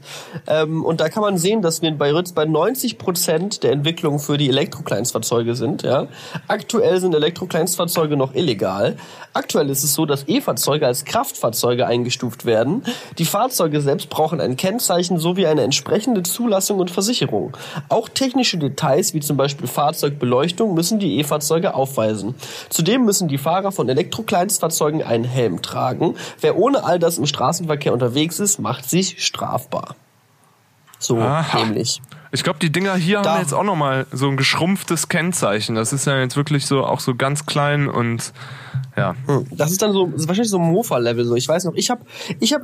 Und da kann man sehen, dass wir in Bayreuth bei 90% der Entwicklung für die Elektrokleinstfahrzeuge sind. Ja. Aktuell sind Elektrokleinstfahrzeuge noch illegal. Aktuell ist es so, dass E-Fahrzeuge als Kraftfahrzeuge eingestuft werden. Die Fahrzeuge selbst brauchen ein Kennzeichen sowie eine entsprechende Zulassung und Versicherung. Auch technische Details, wie zum Beispiel Fahrzeugbeleuchtung, müssen die E-Fahrzeuge aufweisen. Zudem müssen die Fahrer von Elektrokleinstfahrzeugen einen Helm tragen. Wer ohne all das im Straßenverkehr unterwegs ist, macht sich strafbar. So nämlich. Ich glaube, die Dinger hier haben jetzt auch nochmal so ein geschrumpftes Kennzeichen. Das ist ja jetzt wirklich so auch so ganz klein und ja. Das ist dann so, das ist wahrscheinlich so ein Mofa-Level. So. Ich weiß noch, ich hab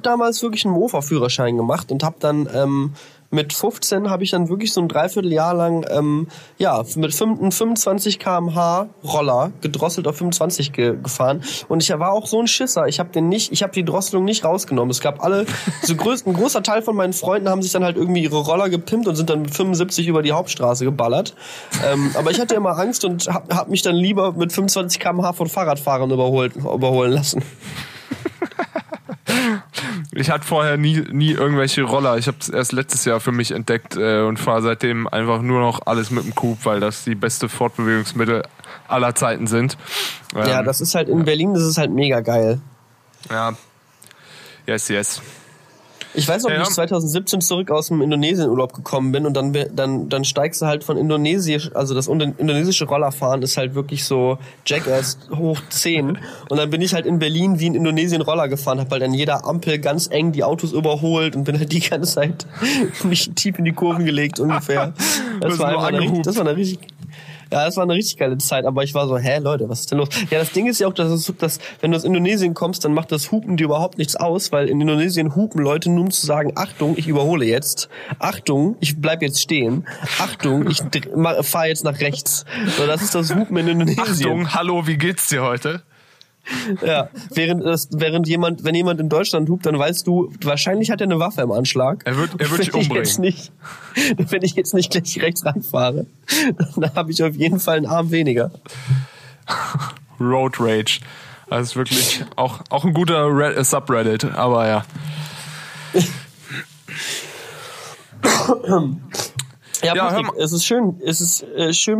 damals wirklich einen Mofa-Führerschein gemacht und habe dann mit 15 habe ich dann wirklich so ein Dreivierteljahr lang mit 25 km/h Roller gedrosselt auf 25 gefahren und ich war auch so ein Schisser. Ich habe die Drosselung nicht rausgenommen. Es gab ein großer Teil von meinen Freunden haben sich dann halt irgendwie ihre Roller gepimpt und sind dann mit 75 über die Hauptstraße geballert. Aber ich hatte immer Angst und habe mich dann lieber mit 25 km/h von Fahrradfahrern überholen lassen. Ich hatte vorher nie irgendwelche Roller. Ich habe es erst letztes Jahr für mich entdeckt und fahre seitdem einfach nur noch alles mit dem Coupe, weil das die beste Fortbewegungsmittel aller Zeiten sind. Ja, das ist halt in Berlin, das ist halt mega geil. Ja, yes, yes. Ich weiß noch, wie ich 2017 zurück aus dem Indonesien-Urlaub gekommen bin und dann steigst du halt von Indonesien, also das indonesische Rollerfahren ist halt wirklich so Jackass hoch 10 und dann bin ich halt in Berlin wie in Indonesien Roller gefahren, hab halt an jeder Ampel ganz eng die Autos überholt und bin halt die ganze Zeit mich tief in die Kurven gelegt ungefähr. Das war eine richtig Ja, das war eine richtig geile Zeit, aber ich war so, hä, Leute, was ist denn los? Ja, das Ding ist ja auch, dass wenn du aus Indonesien kommst, dann macht das Hupen dir überhaupt nichts aus, weil in Indonesien hupen Leute nur um zu sagen, Achtung, ich überhole jetzt, Achtung, ich bleib jetzt stehen, Achtung, ich fahr jetzt nach rechts. So, das ist das Hupen in Indonesien. Achtung, hallo, wie geht's dir heute? Ja, wenn jemand in Deutschland hupt, dann weißt du, wahrscheinlich hat er eine Waffe im Anschlag. Er wird dich umbringen. Wenn ich jetzt nicht gleich rechts ranfahre, dann habe ich auf jeden Fall einen Arm weniger. Road Rage. Das ist wirklich auch ein guter Subreddit, aber ja. Ja, Patrick, es ist schön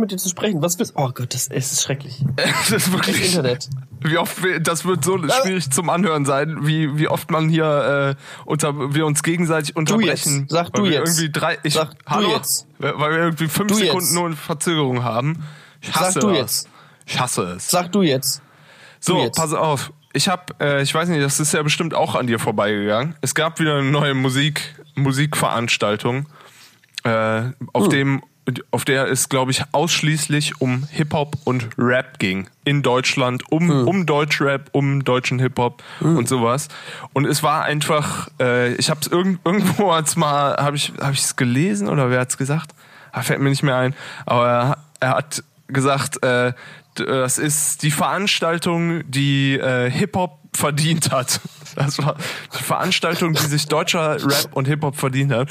mit dir zu sprechen. Was willst du? Oh Gott, es ist schrecklich. Es ist wirklich das Internet. Wie oft das wird so schwierig zum Anhören sein, wie oft man hier wir uns gegenseitig unterbrechen. Du jetzt. Sag du jetzt. Weil wir irgendwie 5 Sekunden nur Verzögerung haben. Ich hasse das. Ich hasse es. Sag du jetzt. So, pass auf. Ich habe, ich weiß nicht, das ist ja bestimmt auch an dir vorbeigegangen. Es gab wieder eine neue Musikveranstaltung. Auf der es, glaube ich, ausschließlich um Hip-Hop und Rap ging. In Deutschland, um Deutschrap, um deutschen Hip-Hop und sowas. Und es war einfach, ich habe es irgendwo als mal, hab ich es gelesen oder wer hat's gesagt? Fällt mir nicht mehr ein. Aber er hat gesagt, das ist die Veranstaltung, die Hip-Hop verdient hat. Das war die Veranstaltung, die sich deutscher Rap und Hip-Hop verdient hat.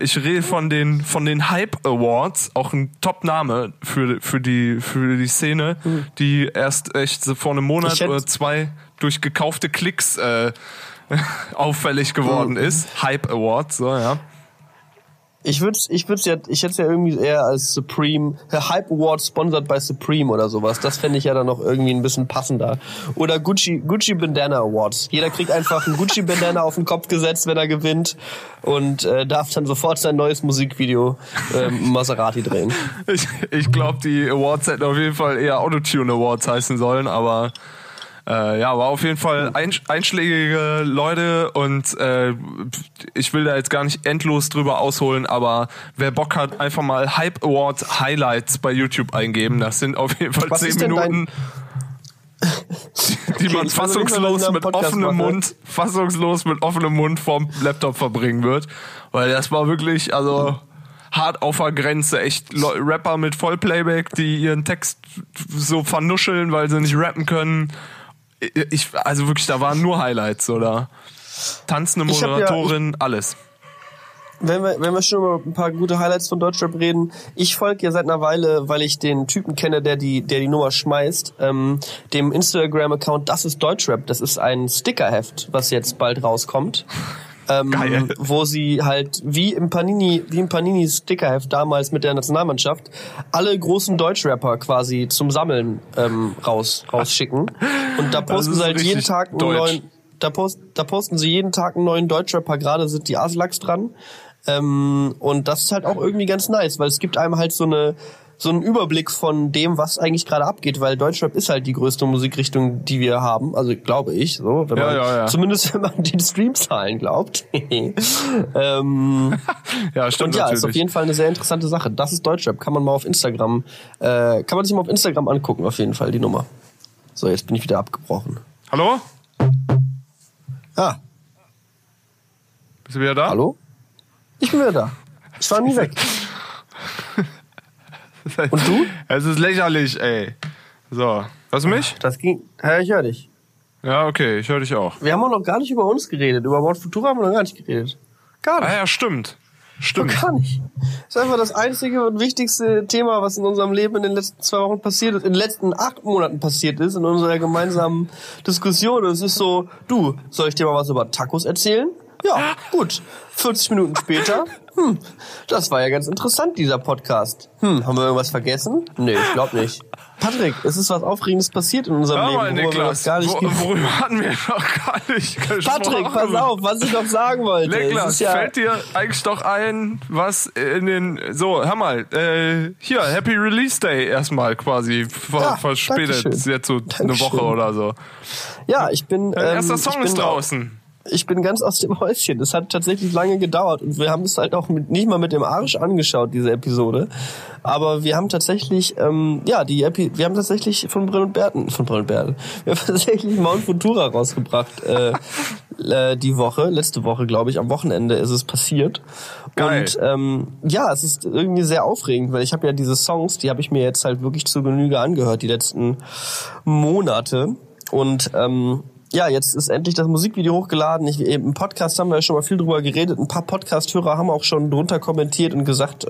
Ich rede von den Hype Awards, auch ein Top-Name für die Szene, die erst echt vor einem Monat oder 2 durch gekaufte Klicks auffällig geworden ist. Hype Awards, so ja. Ich hätte es ja irgendwie eher als Supreme, Hype Award sponsored by Supreme oder sowas. Das fände ich ja dann noch irgendwie ein bisschen passender. Oder Gucci Bandana Awards. Jeder kriegt einfach einen Gucci Bandana auf den Kopf gesetzt, wenn er gewinnt und darf dann sofort sein neues Musikvideo Maserati drehen. Ich glaube, die Awards hätten auf jeden Fall eher Autotune Awards heißen sollen, aber ja, war auf jeden Fall einschlägige Leute und ich will da jetzt gar nicht endlos drüber ausholen, aber wer Bock hat, einfach mal Hype Awards Highlights bei YouTube eingeben. Das sind auf jeden Fall 10 Minuten, die man fassungslos mit offenem Mund vorm Laptop verbringen wird, weil das war wirklich, also hart auf der Grenze, echt Rapper mit Vollplayback, die ihren Text so vernuscheln, weil sie nicht rappen können. Also wirklich, da waren nur Highlights oder tanzende Moderatorin, alles. Wenn wir schon über ein paar gute Highlights von Deutschrap reden, ich folge ja seit einer Weile, weil ich den Typen kenne, der die Nummer schmeißt, dem Instagram-Account Das ist Deutschrap. Das ist ein Stickerheft, was jetzt bald rauskommt. Wo sie halt wie im Panini Stickerheft damals mit der Nationalmannschaft alle großen Deutschrapper quasi zum Sammeln rausschicken. Und da posten sie halt jeden Tag einen neuen. Da posten sie jeden Tag einen neuen Deutschrapper. Gerade sind die Aslaks dran. Und das ist halt auch irgendwie ganz nice, weil es gibt einem halt so einen Überblick von dem, was eigentlich gerade abgeht, weil Deutschrap ist halt die größte Musikrichtung, die wir haben, also glaube ich, so, wenn man, zumindest wenn man den Streamzahlen glaubt. Ja, stimmt. Und ja, natürlich. Ist auf jeden Fall eine sehr interessante Sache. Das ist Deutschrap, kann man sich mal auf Instagram angucken, auf jeden Fall, die Nummer. So, jetzt bin ich wieder abgebrochen. Hallo? Ah. Bist du wieder da? Hallo? Ich bin wieder da. Ich war nie weg. Und du? Es ist lächerlich, ey. So, hörst du mich? Das ging. Ja, ich höre dich. Ja, okay, ich höre dich auch. Wir haben auch noch gar nicht über uns geredet. Über Mount Futura haben wir noch gar nicht geredet. Gar nicht. Ah ja, stimmt. Doch gar nicht. Das ist einfach das einzige und wichtigste Thema, was in unserem Leben in den letzten 2 Wochen passiert ist, in den letzten 8 Monaten passiert ist, in unserer gemeinsamen Diskussion. Und es ist so, du, soll ich dir mal was über Tacos erzählen? Ja, gut. 40 Minuten später. Das war ja ganz interessant, dieser Podcast. Haben wir irgendwas vergessen? Nee, ich glaube nicht. Patrick, es ist was Aufregendes passiert in unserem Leben, Niklas, worüber hatten wir noch gar nicht gesprochen. Patrick, pass auf, was ich noch sagen wollte. Niklas, fällt dir eigentlich doch ein, was in den... So, hör mal, hier, Happy Release Day erstmal quasi verspätet. Dankeschön. Jetzt so eine Woche oder so. Ja, ich bin... erster Song ist draußen. Ich bin ganz aus dem Häuschen. Das hat tatsächlich lange gedauert und wir haben es halt auch nicht mal mit dem Arsch angeschaut, diese Episode. Aber wir haben tatsächlich, wir haben tatsächlich Mount Futura rausgebracht die Woche, letzte Woche, glaube ich, am Wochenende ist es passiert. Geil. Und es ist irgendwie sehr aufregend, weil ich habe ja diese Songs, die habe ich mir jetzt halt wirklich zu Genüge angehört, die letzten Monate. Und jetzt ist endlich das Musikvideo hochgeladen. Im Podcast haben wir ja schon mal viel drüber geredet. Ein paar Podcast-Hörer haben auch schon drunter kommentiert und gesagt,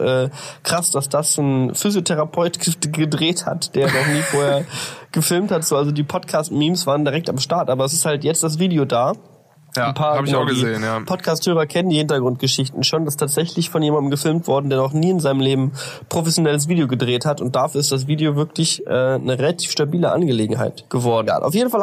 krass, dass das ein Physiotherapeut gedreht hat, der noch nie vorher gefilmt hat. So, also die Podcast-Memes waren direkt am Start, aber es ist halt jetzt das Video da. Ja, habe ich auch gesehen, ja. Podcast-Hörer kennen die Hintergrundgeschichten schon. Das ist tatsächlich von jemandem gefilmt worden, der noch nie in seinem Leben professionelles Video gedreht hat. Und dafür ist das Video wirklich eine relativ stabile Angelegenheit geworden. Ja, auf jeden Fall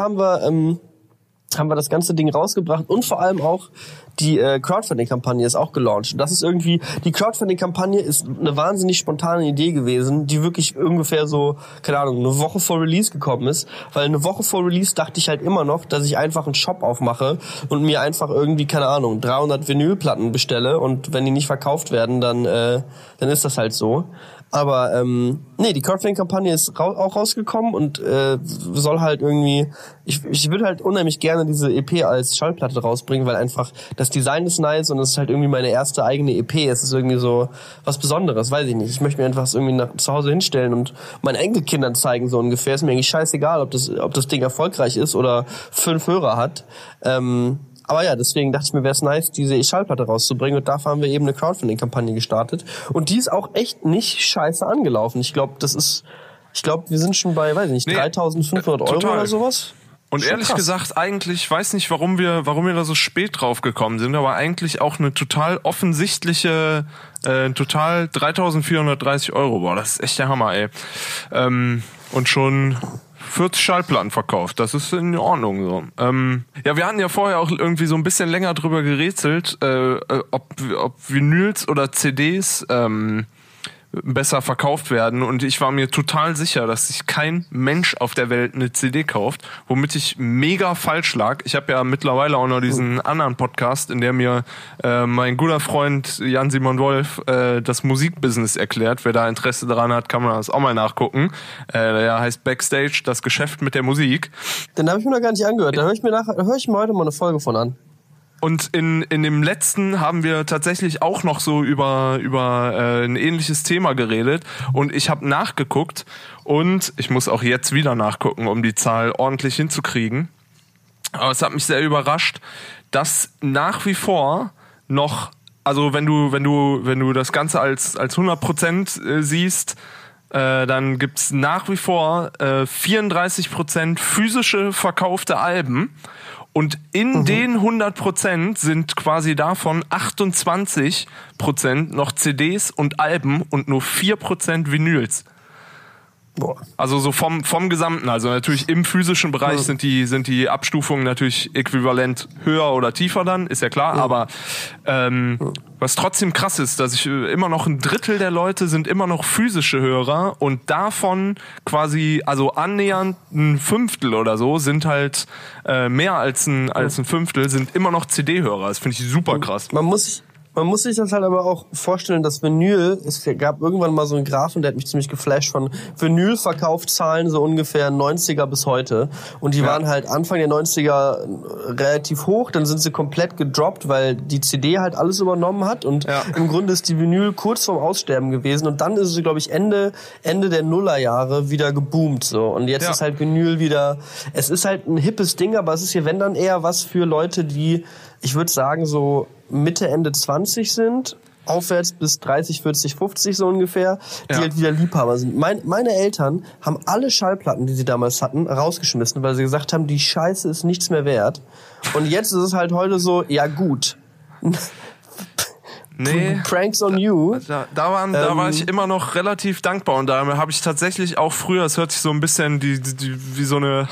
haben wir das ganze Ding rausgebracht und vor allem auch die Crowdfunding-Kampagne ist auch gelauncht. Und das ist irgendwie, die Crowdfunding-Kampagne ist eine wahnsinnig spontane Idee gewesen, die wirklich ungefähr so, keine Ahnung, eine Woche vor Release gekommen ist. Weil eine Woche vor Release dachte ich halt immer noch, dass ich einfach einen Shop aufmache und mir einfach irgendwie, keine Ahnung, 300 Vinylplatten bestelle und wenn die nicht verkauft werden, dann ist das halt so. Aber die Crowdfunding-Kampagne ist auch rausgekommen und soll halt irgendwie, ich würde halt unheimlich gerne diese EP als Schallplatte rausbringen, weil einfach das Design ist nice und es ist halt irgendwie meine erste eigene EP. Es ist irgendwie so was Besonderes, weiß ich nicht. Ich möchte mir einfach irgendwie zu Hause hinstellen und meinen Enkelkindern zeigen, so ungefähr. Ist mir eigentlich scheißegal, ob das Ding erfolgreich ist oder 5 Hörer hat. Aber ja, deswegen dachte ich mir, wäre es nice, diese Schallplatte rauszubringen. Und dafür haben wir eben eine Crowdfunding-Kampagne gestartet. Und die ist auch echt nicht scheiße angelaufen. Ich glaube, wir sind schon bei, 3.500 Euro oder sowas. Und schon ehrlich krass. Gesagt, eigentlich weiß nicht, warum wir da so spät drauf gekommen sind, aber eigentlich auch eine total offensichtliche, total 3.430 Euro. Boah, das ist echt der Hammer, ey. Und schon 40 Schallplatten verkauft, das ist in Ordnung so. Wir hatten ja vorher auch irgendwie so ein bisschen länger drüber gerätselt, ob Vinyls oder CDs besser verkauft werden und ich war mir total sicher, dass sich kein Mensch auf der Welt eine CD kauft, womit ich mega falsch lag. Ich habe ja mittlerweile auch noch diesen anderen Podcast, in der mir mein guter Freund Jan-Simon Wolf das Musikbusiness erklärt. Wer da Interesse daran hat, kann man das auch mal nachgucken. Der heißt Backstage, das Geschäft mit der Musik. Den habe ich mir noch gar nicht angehört. Da höre ich mir heute mal eine Folge von an. Und in dem letzten haben wir tatsächlich auch noch so über ein ähnliches Thema geredet und ich habe nachgeguckt und ich muss auch jetzt wieder nachgucken, um die Zahl ordentlich hinzukriegen. Aber es hat mich sehr überrascht, dass nach wie vor noch, also wenn du das Ganze als 100% siehst, dann gibt's nach wie vor 34% physische verkaufte Alben. Und in den 100% sind quasi davon 28% noch CDs und Alben und nur 4% Vinyls. Boah. Also so vom Gesamten. Also natürlich im physischen Bereich sind die Abstufungen natürlich äquivalent höher oder tiefer dann, ist ja klar. Ja. Aber was trotzdem krass ist, dass immer noch 1/3 der Leute sind immer noch physische Hörer und davon quasi, also annähernd 1/5 oder so, sind halt mehr als ein 1/5 sind immer noch CD-Hörer. Das finde ich super krass. Man muss sich das halt aber auch vorstellen, dass Vinyl, es gab irgendwann mal so einen Graphen, der hat mich ziemlich geflasht, von Vinyl-Verkaufszahlen so ungefähr 90er bis heute. Und die waren halt Anfang der 90er relativ hoch, dann sind sie komplett gedroppt, weil die CD halt alles übernommen hat. Und im Grunde ist die Vinyl kurz vorm Aussterben gewesen. Und dann ist sie, glaube ich, Ende der Nullerjahre wieder geboomt. So. Und jetzt ist halt Vinyl wieder, es ist halt ein hippes Ding, aber es ist hier, wenn dann eher was für Leute, die, ich würde sagen, so Mitte, Ende 20 sind, aufwärts bis 30, 40, 50 so ungefähr, die halt wieder Liebhaber sind. Meine Eltern haben alle Schallplatten, die sie damals hatten, rausgeschmissen, weil sie gesagt haben, die Scheiße ist nichts mehr wert. Und jetzt ist es halt heute so, ja gut, Nee. Pranks on You. Da war ich immer noch relativ dankbar und da habe ich tatsächlich auch früher, es hört sich so ein bisschen wie so eine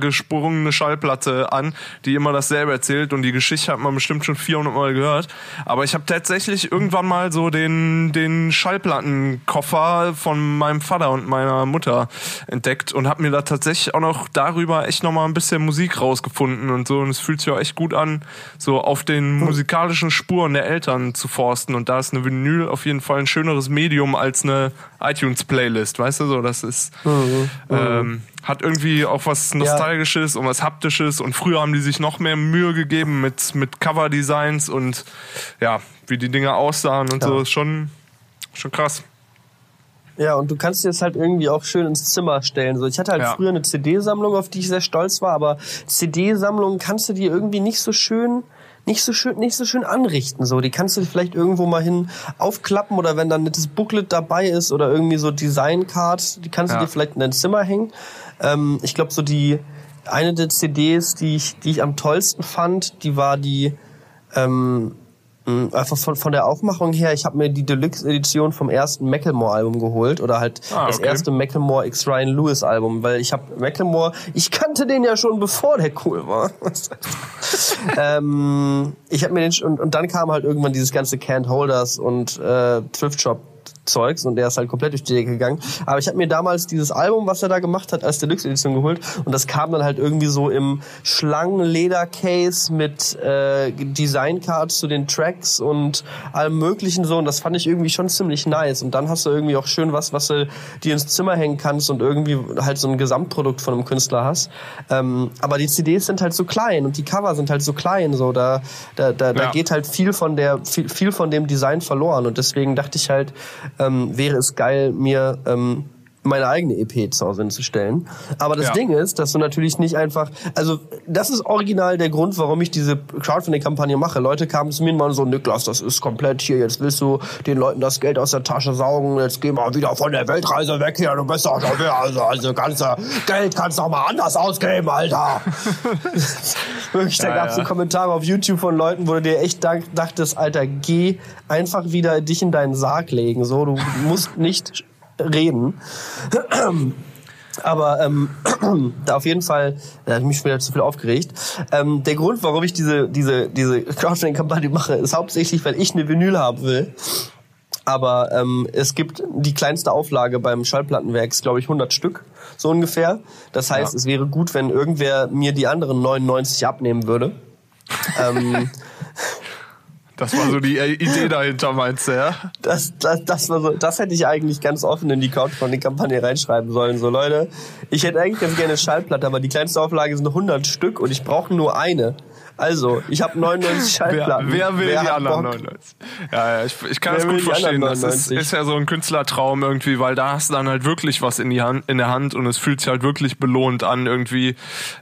gesprungene Schallplatte an, die immer dasselbe erzählt und die Geschichte hat man bestimmt schon 400 Mal gehört, aber ich habe tatsächlich irgendwann mal so den Schallplattenkoffer von meinem Vater und meiner Mutter entdeckt und habe mir da tatsächlich auch noch darüber echt nochmal ein bisschen Musik rausgefunden und so, und es fühlt sich auch echt gut an, so auf den musikalischen Spuren der Eltern zu forsten, und da ist eine Vinyl auf jeden Fall ein schöneres Medium als eine iTunes-Playlist, weißt du, so das ist hat irgendwie auch was Nostalgisches und was Haptisches, und früher haben die sich noch mehr Mühe gegeben mit Cover-Designs und ja, wie die Dinger aussahen und so, ist schon krass. Ja, und du kannst dir das halt irgendwie auch schön ins Zimmer stellen. So, ich hatte halt früher eine CD-Sammlung, auf die ich sehr stolz war, aber CD-Sammlungen kannst du dir irgendwie nicht so schön anrichten. So, die kannst du vielleicht irgendwo mal hin aufklappen, oder wenn da ein nettes Booklet dabei ist oder irgendwie so Design-Cards, die kannst du dir vielleicht in dein Zimmer hängen. Ich glaube, so eine der CDs, die ich am tollsten fand, die war die einfach von der Aufmachung her, ich habe mir die Deluxe-Edition vom ersten Macklemore-Album geholt, oder halt das erste Macklemore X Ryan Lewis-Album, weil ich habe Macklemore, ich kannte den ja schon, bevor der cool war. Ich habe mir den und dann kam halt irgendwann dieses ganze Canned Holders und Thrift Shop Zeugs, und der ist halt komplett durch die Decke gegangen. Aber ich habe mir damals dieses Album, was er da gemacht hat, als Deluxe-Edition geholt, und das kam dann halt irgendwie so im Schlangenleder-Case mit Design-Cards zu den Tracks und allem möglichen so, und das fand ich irgendwie schon ziemlich nice, und dann hast du irgendwie auch schön was du dir ins Zimmer hängen kannst und irgendwie halt so ein Gesamtprodukt von einem Künstler hast. Aber die CDs sind halt so klein und die Cover sind halt so klein, so da geht halt viel von dem Design verloren, und deswegen dachte ich halt, wäre es geil, mir meine eigene EP zu Hause hinzustellen. Aber das Ding ist, dass du natürlich nicht einfach... Also, das ist original der Grund, warum ich diese Crowdfunding-Kampagne mache. Leute kamen zu mir und waren so, Niklas, das ist komplett hier, jetzt willst du den Leuten das Geld aus der Tasche saugen, jetzt geh mal wieder von der Weltreise weg hier, du bist doch schon wieder, also ganze Geld kannst du auch mal anders ausgeben, Alter. Wirklich, da gab es so Kommentare auf YouTube von Leuten, wo du dir echt dachtest, Alter, geh einfach wieder dich in deinen Sarg legen, so, du musst nicht... reden. Aber da auf jeden Fall, da habe ich mich schon wieder zu viel aufgeregt. Der Grund, warum ich diese Crowdfunding-Kampagne mache, ist hauptsächlich, weil ich eine Vinyl haben will. Aber es gibt die kleinste Auflage beim Schallplattenwerk, glaube ich, 100 Stück, so ungefähr. Das heißt, es wäre gut, wenn irgendwer mir die anderen 99 abnehmen würde. Das war so die Idee dahinter, meinst du, ja? Das war so, das hätte ich eigentlich ganz offen in die Crowdfunding-Kampagne reinschreiben sollen. So, Leute, ich hätte eigentlich ganz gerne eine Schallplatte, aber die kleinste Auflage sind 100 Stück und ich brauche nur eine. Also, ich habe 99 Schallplatten. Wer will die anderen 99? Ja, ich kann das gut verstehen. Das ist ja so ein Künstlertraum irgendwie, weil da hast du dann halt wirklich was in der Hand und es fühlt sich halt wirklich belohnt an, irgendwie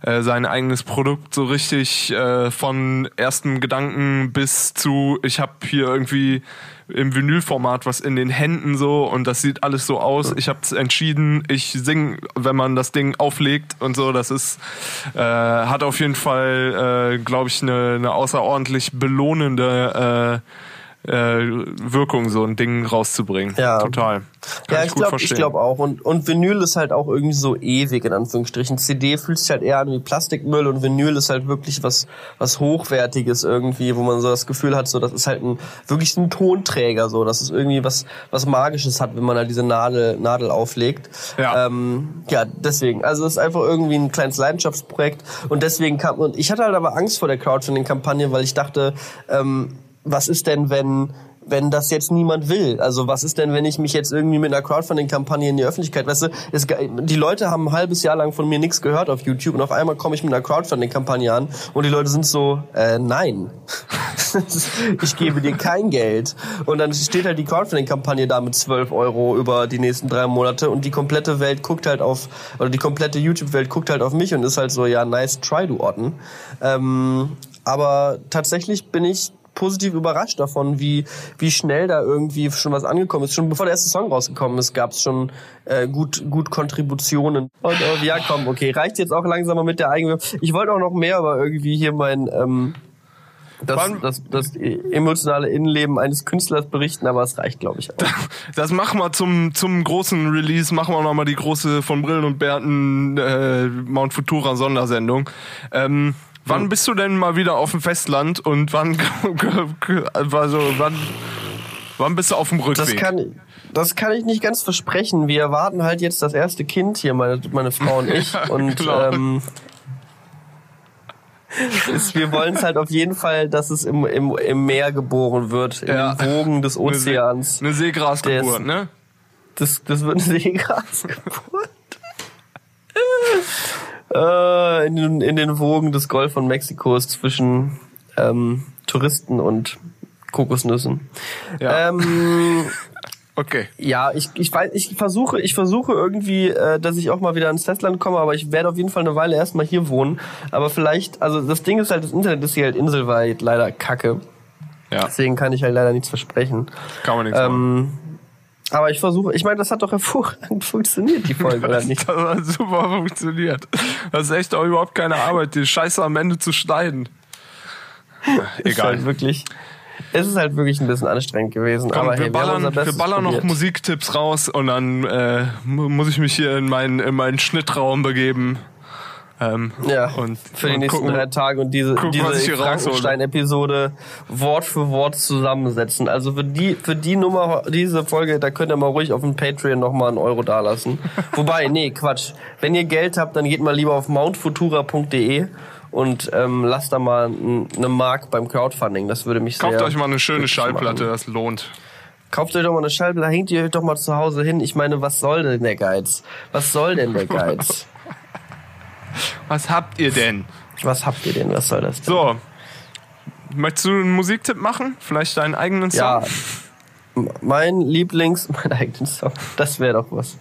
sein eigenes Produkt so richtig von ersten Gedanken bis zu, ich habe hier irgendwie im Vinylformat was in den Händen so und das sieht alles so aus. Ich hab's entschieden, ich sing, wenn man das Ding auflegt und so. Das ist hat auf jeden Fall, glaube ich, eine außerordentlich belohnende Wirkung, so ein Ding rauszubringen. Ja. Total. Kann ich glaube auch. Und Vinyl ist halt auch irgendwie so ewig, in Anführungsstrichen. CD fühlt sich halt eher an wie Plastikmüll und Vinyl ist halt wirklich was Hochwertiges irgendwie, wo man so das Gefühl hat, so das ist halt wirklich ein Tonträger, so. Das ist irgendwie was Magisches hat, wenn man da diese Nadel auflegt. Ja. Ja, deswegen. Also es ist einfach irgendwie ein kleines Leidenschaftsprojekt und deswegen und ich hatte halt aber Angst vor der Crowdfunding-Kampagne, weil ich dachte, was ist denn, wenn das jetzt niemand will? Also was ist denn, wenn ich mich jetzt irgendwie mit einer Crowdfunding-Kampagne in die Öffentlichkeit... Weißt du, die Leute haben ein halbes Jahr lang von mir nichts gehört auf YouTube und auf einmal komme ich mit einer Crowdfunding-Kampagne an und die Leute sind so, nein. Ich gebe dir kein Geld. Und dann steht halt die Crowdfunding-Kampagne da mit 12 € über die nächsten 3 Monate und die komplette Welt guckt halt die komplette YouTube-Welt guckt halt auf mich und ist halt so, ja, nice try, du Orten. Aber tatsächlich bin ich positiv überrascht davon, wie schnell da irgendwie schon was angekommen ist. Schon bevor der erste Song rausgekommen ist, gab es schon gut Kontributionen. Und ja, komm, okay, reicht jetzt auch langsam mal mit der Eigenwerbung. Ich wollte auch noch mehr über irgendwie hier mein das emotionale Innenleben eines Künstlers berichten, aber es reicht, glaube ich, auch. Das machen wir zum großen Release, machen wir nochmal die große von Brillen und Bärten Mount Futura Sondersendung. Wann bist du denn mal wieder auf dem Festland und wann bist du auf dem Rückweg? Das kann ich nicht ganz versprechen. Wir erwarten halt jetzt das erste Kind hier, meine Frau und ich. Ja, und wir wollen es halt auf jeden Fall, dass es im Meer geboren wird, in den Wogen des Ozeans. Eine Seegrasgeburt, ne? Das wird eine Seegrasgeburt. In den Wogen des Golf von Mexikos zwischen Touristen und Kokosnüssen. Ja. Okay. Ja, ich versuche irgendwie, dass ich auch mal wieder ins Festland komme, aber ich werde auf jeden Fall eine Weile erstmal hier wohnen. Aber vielleicht, also das Ding ist halt, das Internet ist hier halt inselweit leider kacke. Ja. Deswegen kann ich halt leider nichts versprechen. Kann man nichts machen. Aber ich versuche, ich meine, das hat doch hervorragend funktioniert, die Folge, oder nicht? Das hat super funktioniert. Das ist echt auch überhaupt keine Arbeit, die Scheiße am Ende zu schneiden. Egal. Es ist halt wirklich ein bisschen anstrengend gewesen. Komm, aber hey, wir ballern noch Musiktipps raus und dann muss ich mich hier in meinen Schnittraum begeben. Und für die nächsten 3 Tage und diese Frankenstein-Episode Wort für Wort zusammensetzen. Also für die Nummer, diese Folge, da könnt ihr mal ruhig auf dem Patreon nochmal einen Euro dalassen. Wobei, nee, Quatsch. Wenn ihr Geld habt, dann geht mal lieber auf mountfutura.de und lasst da mal eine Mark beim Crowdfunding. Das würde mich sehr... Kauft euch mal eine schöne Schallplatte, das lohnt. Kauft euch doch mal eine Schallplatte, hängt ihr euch doch mal zu Hause hin. Ich meine, was soll denn der Geiz? Was habt ihr denn? Was soll das denn? So, möchtest du einen Musiktipp machen? Vielleicht deinen eigenen Song? Ja, mein eigenen Song, das wäre doch was.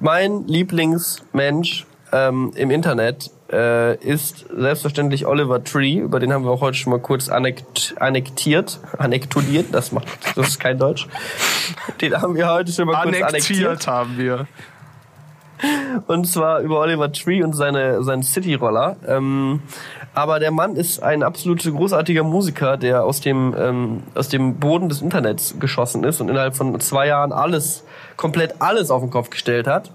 Mein Lieblingsmensch im Internet ist selbstverständlich Oliver Tree. Über den haben wir auch heute schon mal kurz annektiert. Das ist kein Deutsch. Den haben wir heute schon mal kurz annektiert. Und zwar über Oliver Tree und seinen Cityroller. Aber der Mann ist ein absolut großartiger Musiker, der aus dem Boden des Internets geschossen ist und innerhalb von 2 Jahren komplett alles auf den Kopf gestellt hat.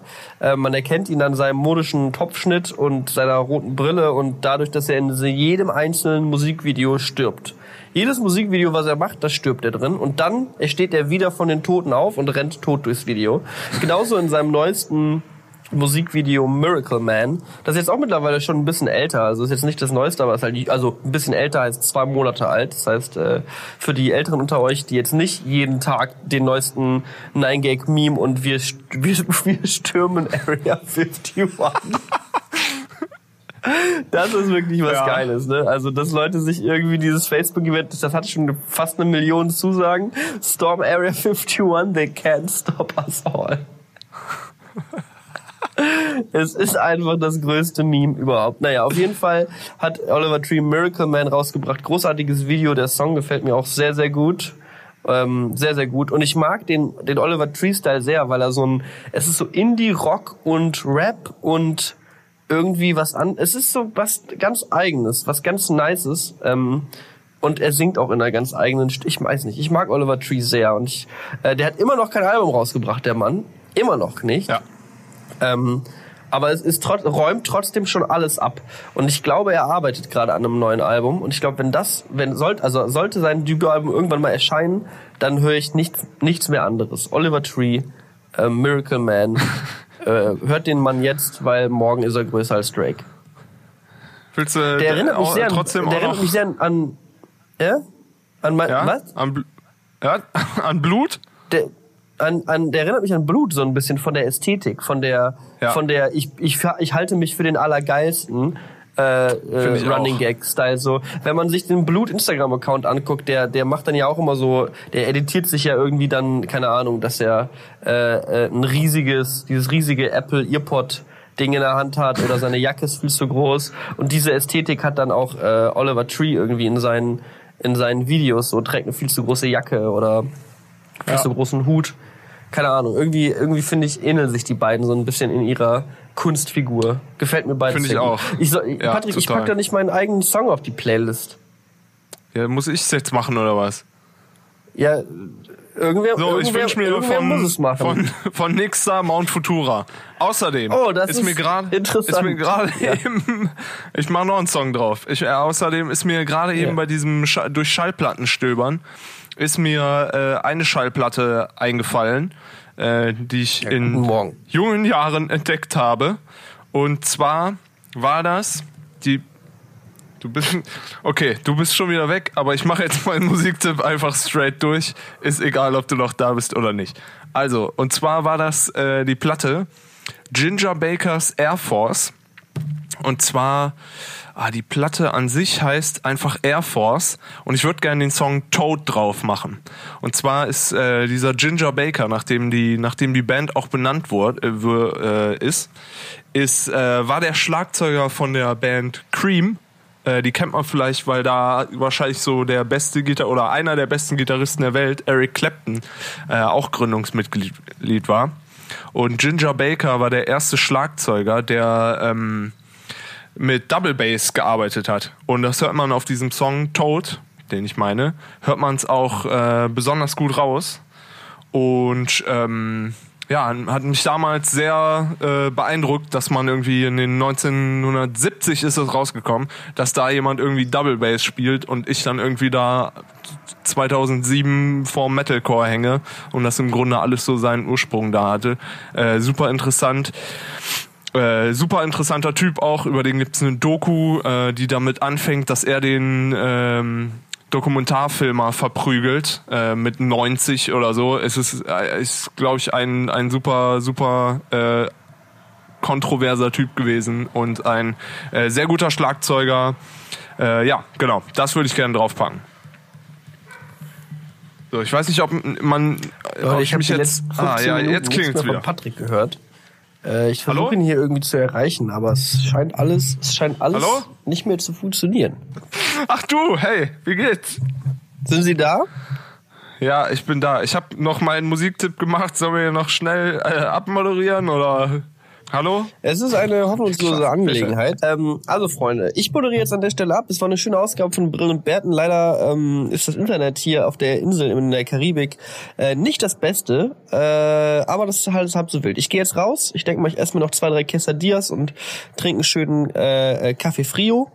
Man erkennt ihn an seinem modischen Topfschnitt und seiner roten Brille und dadurch, dass er in jedem einzelnen Musikvideo stirbt. Jedes Musikvideo, was er macht, das stirbt er drin. Und dann steht er wieder von den Toten auf und rennt tot durchs Video. Genauso in seinem neuesten Musikvideo Miracle Man. Das ist jetzt auch mittlerweile schon ein bisschen älter. Also ist jetzt nicht das Neueste, aber ist halt, also ein bisschen älter heißt 2 Monate alt. Das heißt, für die Älteren unter euch, die jetzt nicht jeden Tag den neuesten 9-Gag-Meme und wir stürmen Area 51. Das ist wirklich was Geiles, ne? Also, dass Leute sich irgendwie dieses Facebook-Event, das hat schon fast 1 Million Zusagen. Storm Area 51, they can't stop us all. Es ist einfach das größte Meme überhaupt. Naja, auf jeden Fall hat Oliver Tree Miracle Man rausgebracht. Großartiges Video, der Song gefällt mir auch sehr, sehr gut. Sehr, sehr gut. Und ich mag den Oliver Tree-Style sehr, weil er es ist so Indie-Rock und Rap und irgendwie es ist so was ganz Eigenes, was ganz Nices. Und er singt auch in einer ganz eigenen ich weiß nicht, ich mag Oliver Tree sehr. Und der hat immer noch kein Album rausgebracht, der Mann. Immer noch nicht. Ja. Aber es ist räumt trotzdem schon alles ab. Und ich glaube, er arbeitet gerade an einem neuen Album. Und ich glaube, sollte sein Debütalbum irgendwann mal erscheinen, dann höre ich nichts mehr anderes. Oliver Tree, Miracle Man. Hört den Mann jetzt, weil morgen ist er größer als Drake. Willst du der erinnert mich sehr trotzdem an, der auch erinnert mich sehr an was? An Blut? Der erinnert mich an Blut so ein bisschen von der Ästhetik, von der ich halte mich für den allergeilsten Running Gag Style so. Wenn man sich den Blut Instagram Account anguckt, der macht dann ja auch immer so, der editiert sich ja irgendwie dann keine Ahnung, dass er dieses riesige Apple EarPod Ding in der Hand hat oder seine Jacke ist viel zu groß und diese Ästhetik hat dann auch Oliver Tree irgendwie in seinen Videos so, trägt eine viel zu große Jacke oder viel zu großen Hut. Keine Ahnung, irgendwie finde ich, ähneln sich die beiden so ein bisschen in ihrer Kunstfigur. Gefällt mir beides. Finde ich auch. Patrick, ich pack da nicht meinen eigenen Song auf die Playlist. Ja, muss ich es jetzt machen oder was? Ja, ich wünsche mir von Nixter Mount Futura. Außerdem ist mir gerade eben, ich mache noch einen Song drauf. Außerdem ist mir gerade eben bei diesem durch Schallplattenstöbern ist mir eine Schallplatte eingefallen, die ich in jungen Jahren entdeckt habe. Und zwar war das die... du bist schon wieder weg, aber ich mache jetzt meinen Musiktipp einfach straight durch. Ist egal, ob du noch da bist oder nicht. Also, und zwar war das die Platte Ginger Baker's Air Force. Und zwar, die Platte an sich heißt einfach Air Force. Und ich würde gerne den Song Toad drauf machen. Und zwar ist dieser Ginger Baker, nachdem die Band auch benannt wurde, war der Schlagzeuger von der Band Cream. Die kennt man vielleicht, weil da wahrscheinlich so der beste einer der besten Gitarristen der Welt, Eric Clapton, auch Gründungsmitglied war. Und Ginger Baker war der erste Schlagzeuger, der mit Double Bass gearbeitet hat. Und das hört man auf diesem Song Toad, den ich meine, hört man es auch besonders gut raus. Und hat mich damals sehr beeindruckt, dass man irgendwie in den 1970 ist es rausgekommen, dass da jemand irgendwie Double Bass spielt und ich dann irgendwie da 2007 vorm Metalcore hänge und das im Grunde alles so seinen Ursprung da hatte. Super interessant. Super interessanter Typ auch, über den gibt's eine Doku, die damit anfängt, dass er den... Dokumentarfilmer verprügelt mit 90 oder so. Es ist glaube ich, ein super, super kontroverser Typ gewesen und ein sehr guter Schlagzeuger. Ja, genau. Das würde ich gerne draufpacken. So, ich weiß nicht, ob man... ich habe jetzt... jetzt klingelt es wieder. Von Patrick gehört. Ich versuche ihn hier irgendwie zu erreichen, aber es scheint alles nicht mehr zu funktionieren. Ach du, hey, wie geht's? Sind Sie da? Ja, ich bin da. Ich habe noch meinen Musiktipp gemacht. Sollen wir noch schnell abmoderieren oder... Hallo? Es ist eine hoffnungslose Angelegenheit. Also Freunde, ich moderiere jetzt an der Stelle ab. Es war eine schöne Ausgabe von Brillen und Bärten. Leider ist das Internet hier auf der Insel in der Karibik nicht das Beste, aber das ist halt halb so wild. Ich gehe jetzt raus. Ich denke mal, ich esse mir noch 2-3 Quesadillas und trinke einen schönen Café Frio.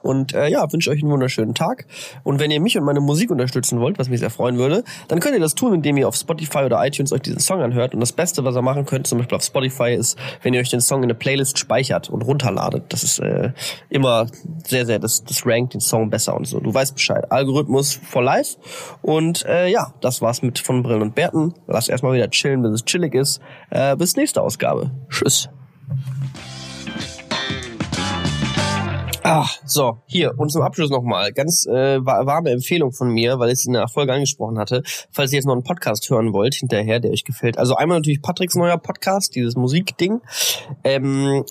Und wünsche euch einen wunderschönen Tag. Und wenn ihr mich und meine Musik unterstützen wollt, was mich sehr freuen würde, dann könnt ihr das tun, indem ihr auf Spotify oder iTunes euch diesen Song anhört. Und das Beste, was ihr machen könnt, zum Beispiel auf Spotify, ist, wenn ihr euch den Song in eine Playlist speichert und runterladet. Das ist immer sehr, sehr, das rankt den Song besser und so. Du weißt Bescheid. Algorithmus for life. Und das war's mit von Brillen und Bärten. Lasst erstmal wieder chillen, bis es chillig ist. Bis nächste Ausgabe. Tschüss. So, hier. Und zum Abschluss nochmal. Ganz warme Empfehlung von mir, weil ich es in der Folge angesprochen hatte. Falls ihr jetzt noch einen Podcast hören wollt hinterher, der euch gefällt. Also einmal natürlich Patricks neuer Podcast, dieses Musikding.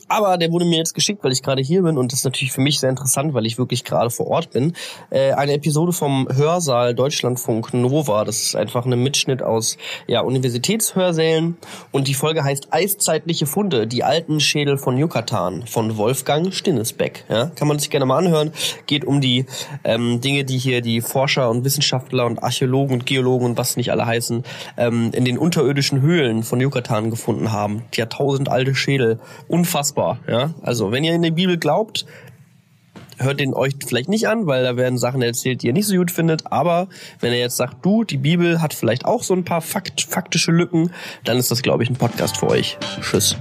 Aber der wurde mir jetzt geschickt, weil ich gerade hier bin. Und das ist natürlich für mich sehr interessant, weil ich wirklich gerade vor Ort bin. Eine Episode vom Hörsaal Deutschlandfunk Nova. Das ist einfach ein Mitschnitt aus Universitätshörsälen. Und die Folge heißt Eiszeitliche Funde, die alten Schädel von Yucatan von Wolfgang Stinnesbeck. Ja? Kann man sich gerne mal anhören. Geht um die Dinge, die hier die Forscher und Wissenschaftler und Archäologen und Geologen und was nicht alle heißen, in den unterirdischen Höhlen von Yucatan gefunden haben. Jahrtausendalte Schädel. Unfassbar. Ja? Also, wenn ihr in die Bibel glaubt, hört den euch vielleicht nicht an, weil da werden Sachen erzählt, die ihr nicht so gut findet. Aber wenn ihr jetzt sagt, die Bibel hat vielleicht auch so ein paar faktische Lücken, dann ist das, glaube ich, ein Podcast für euch. Tschüss.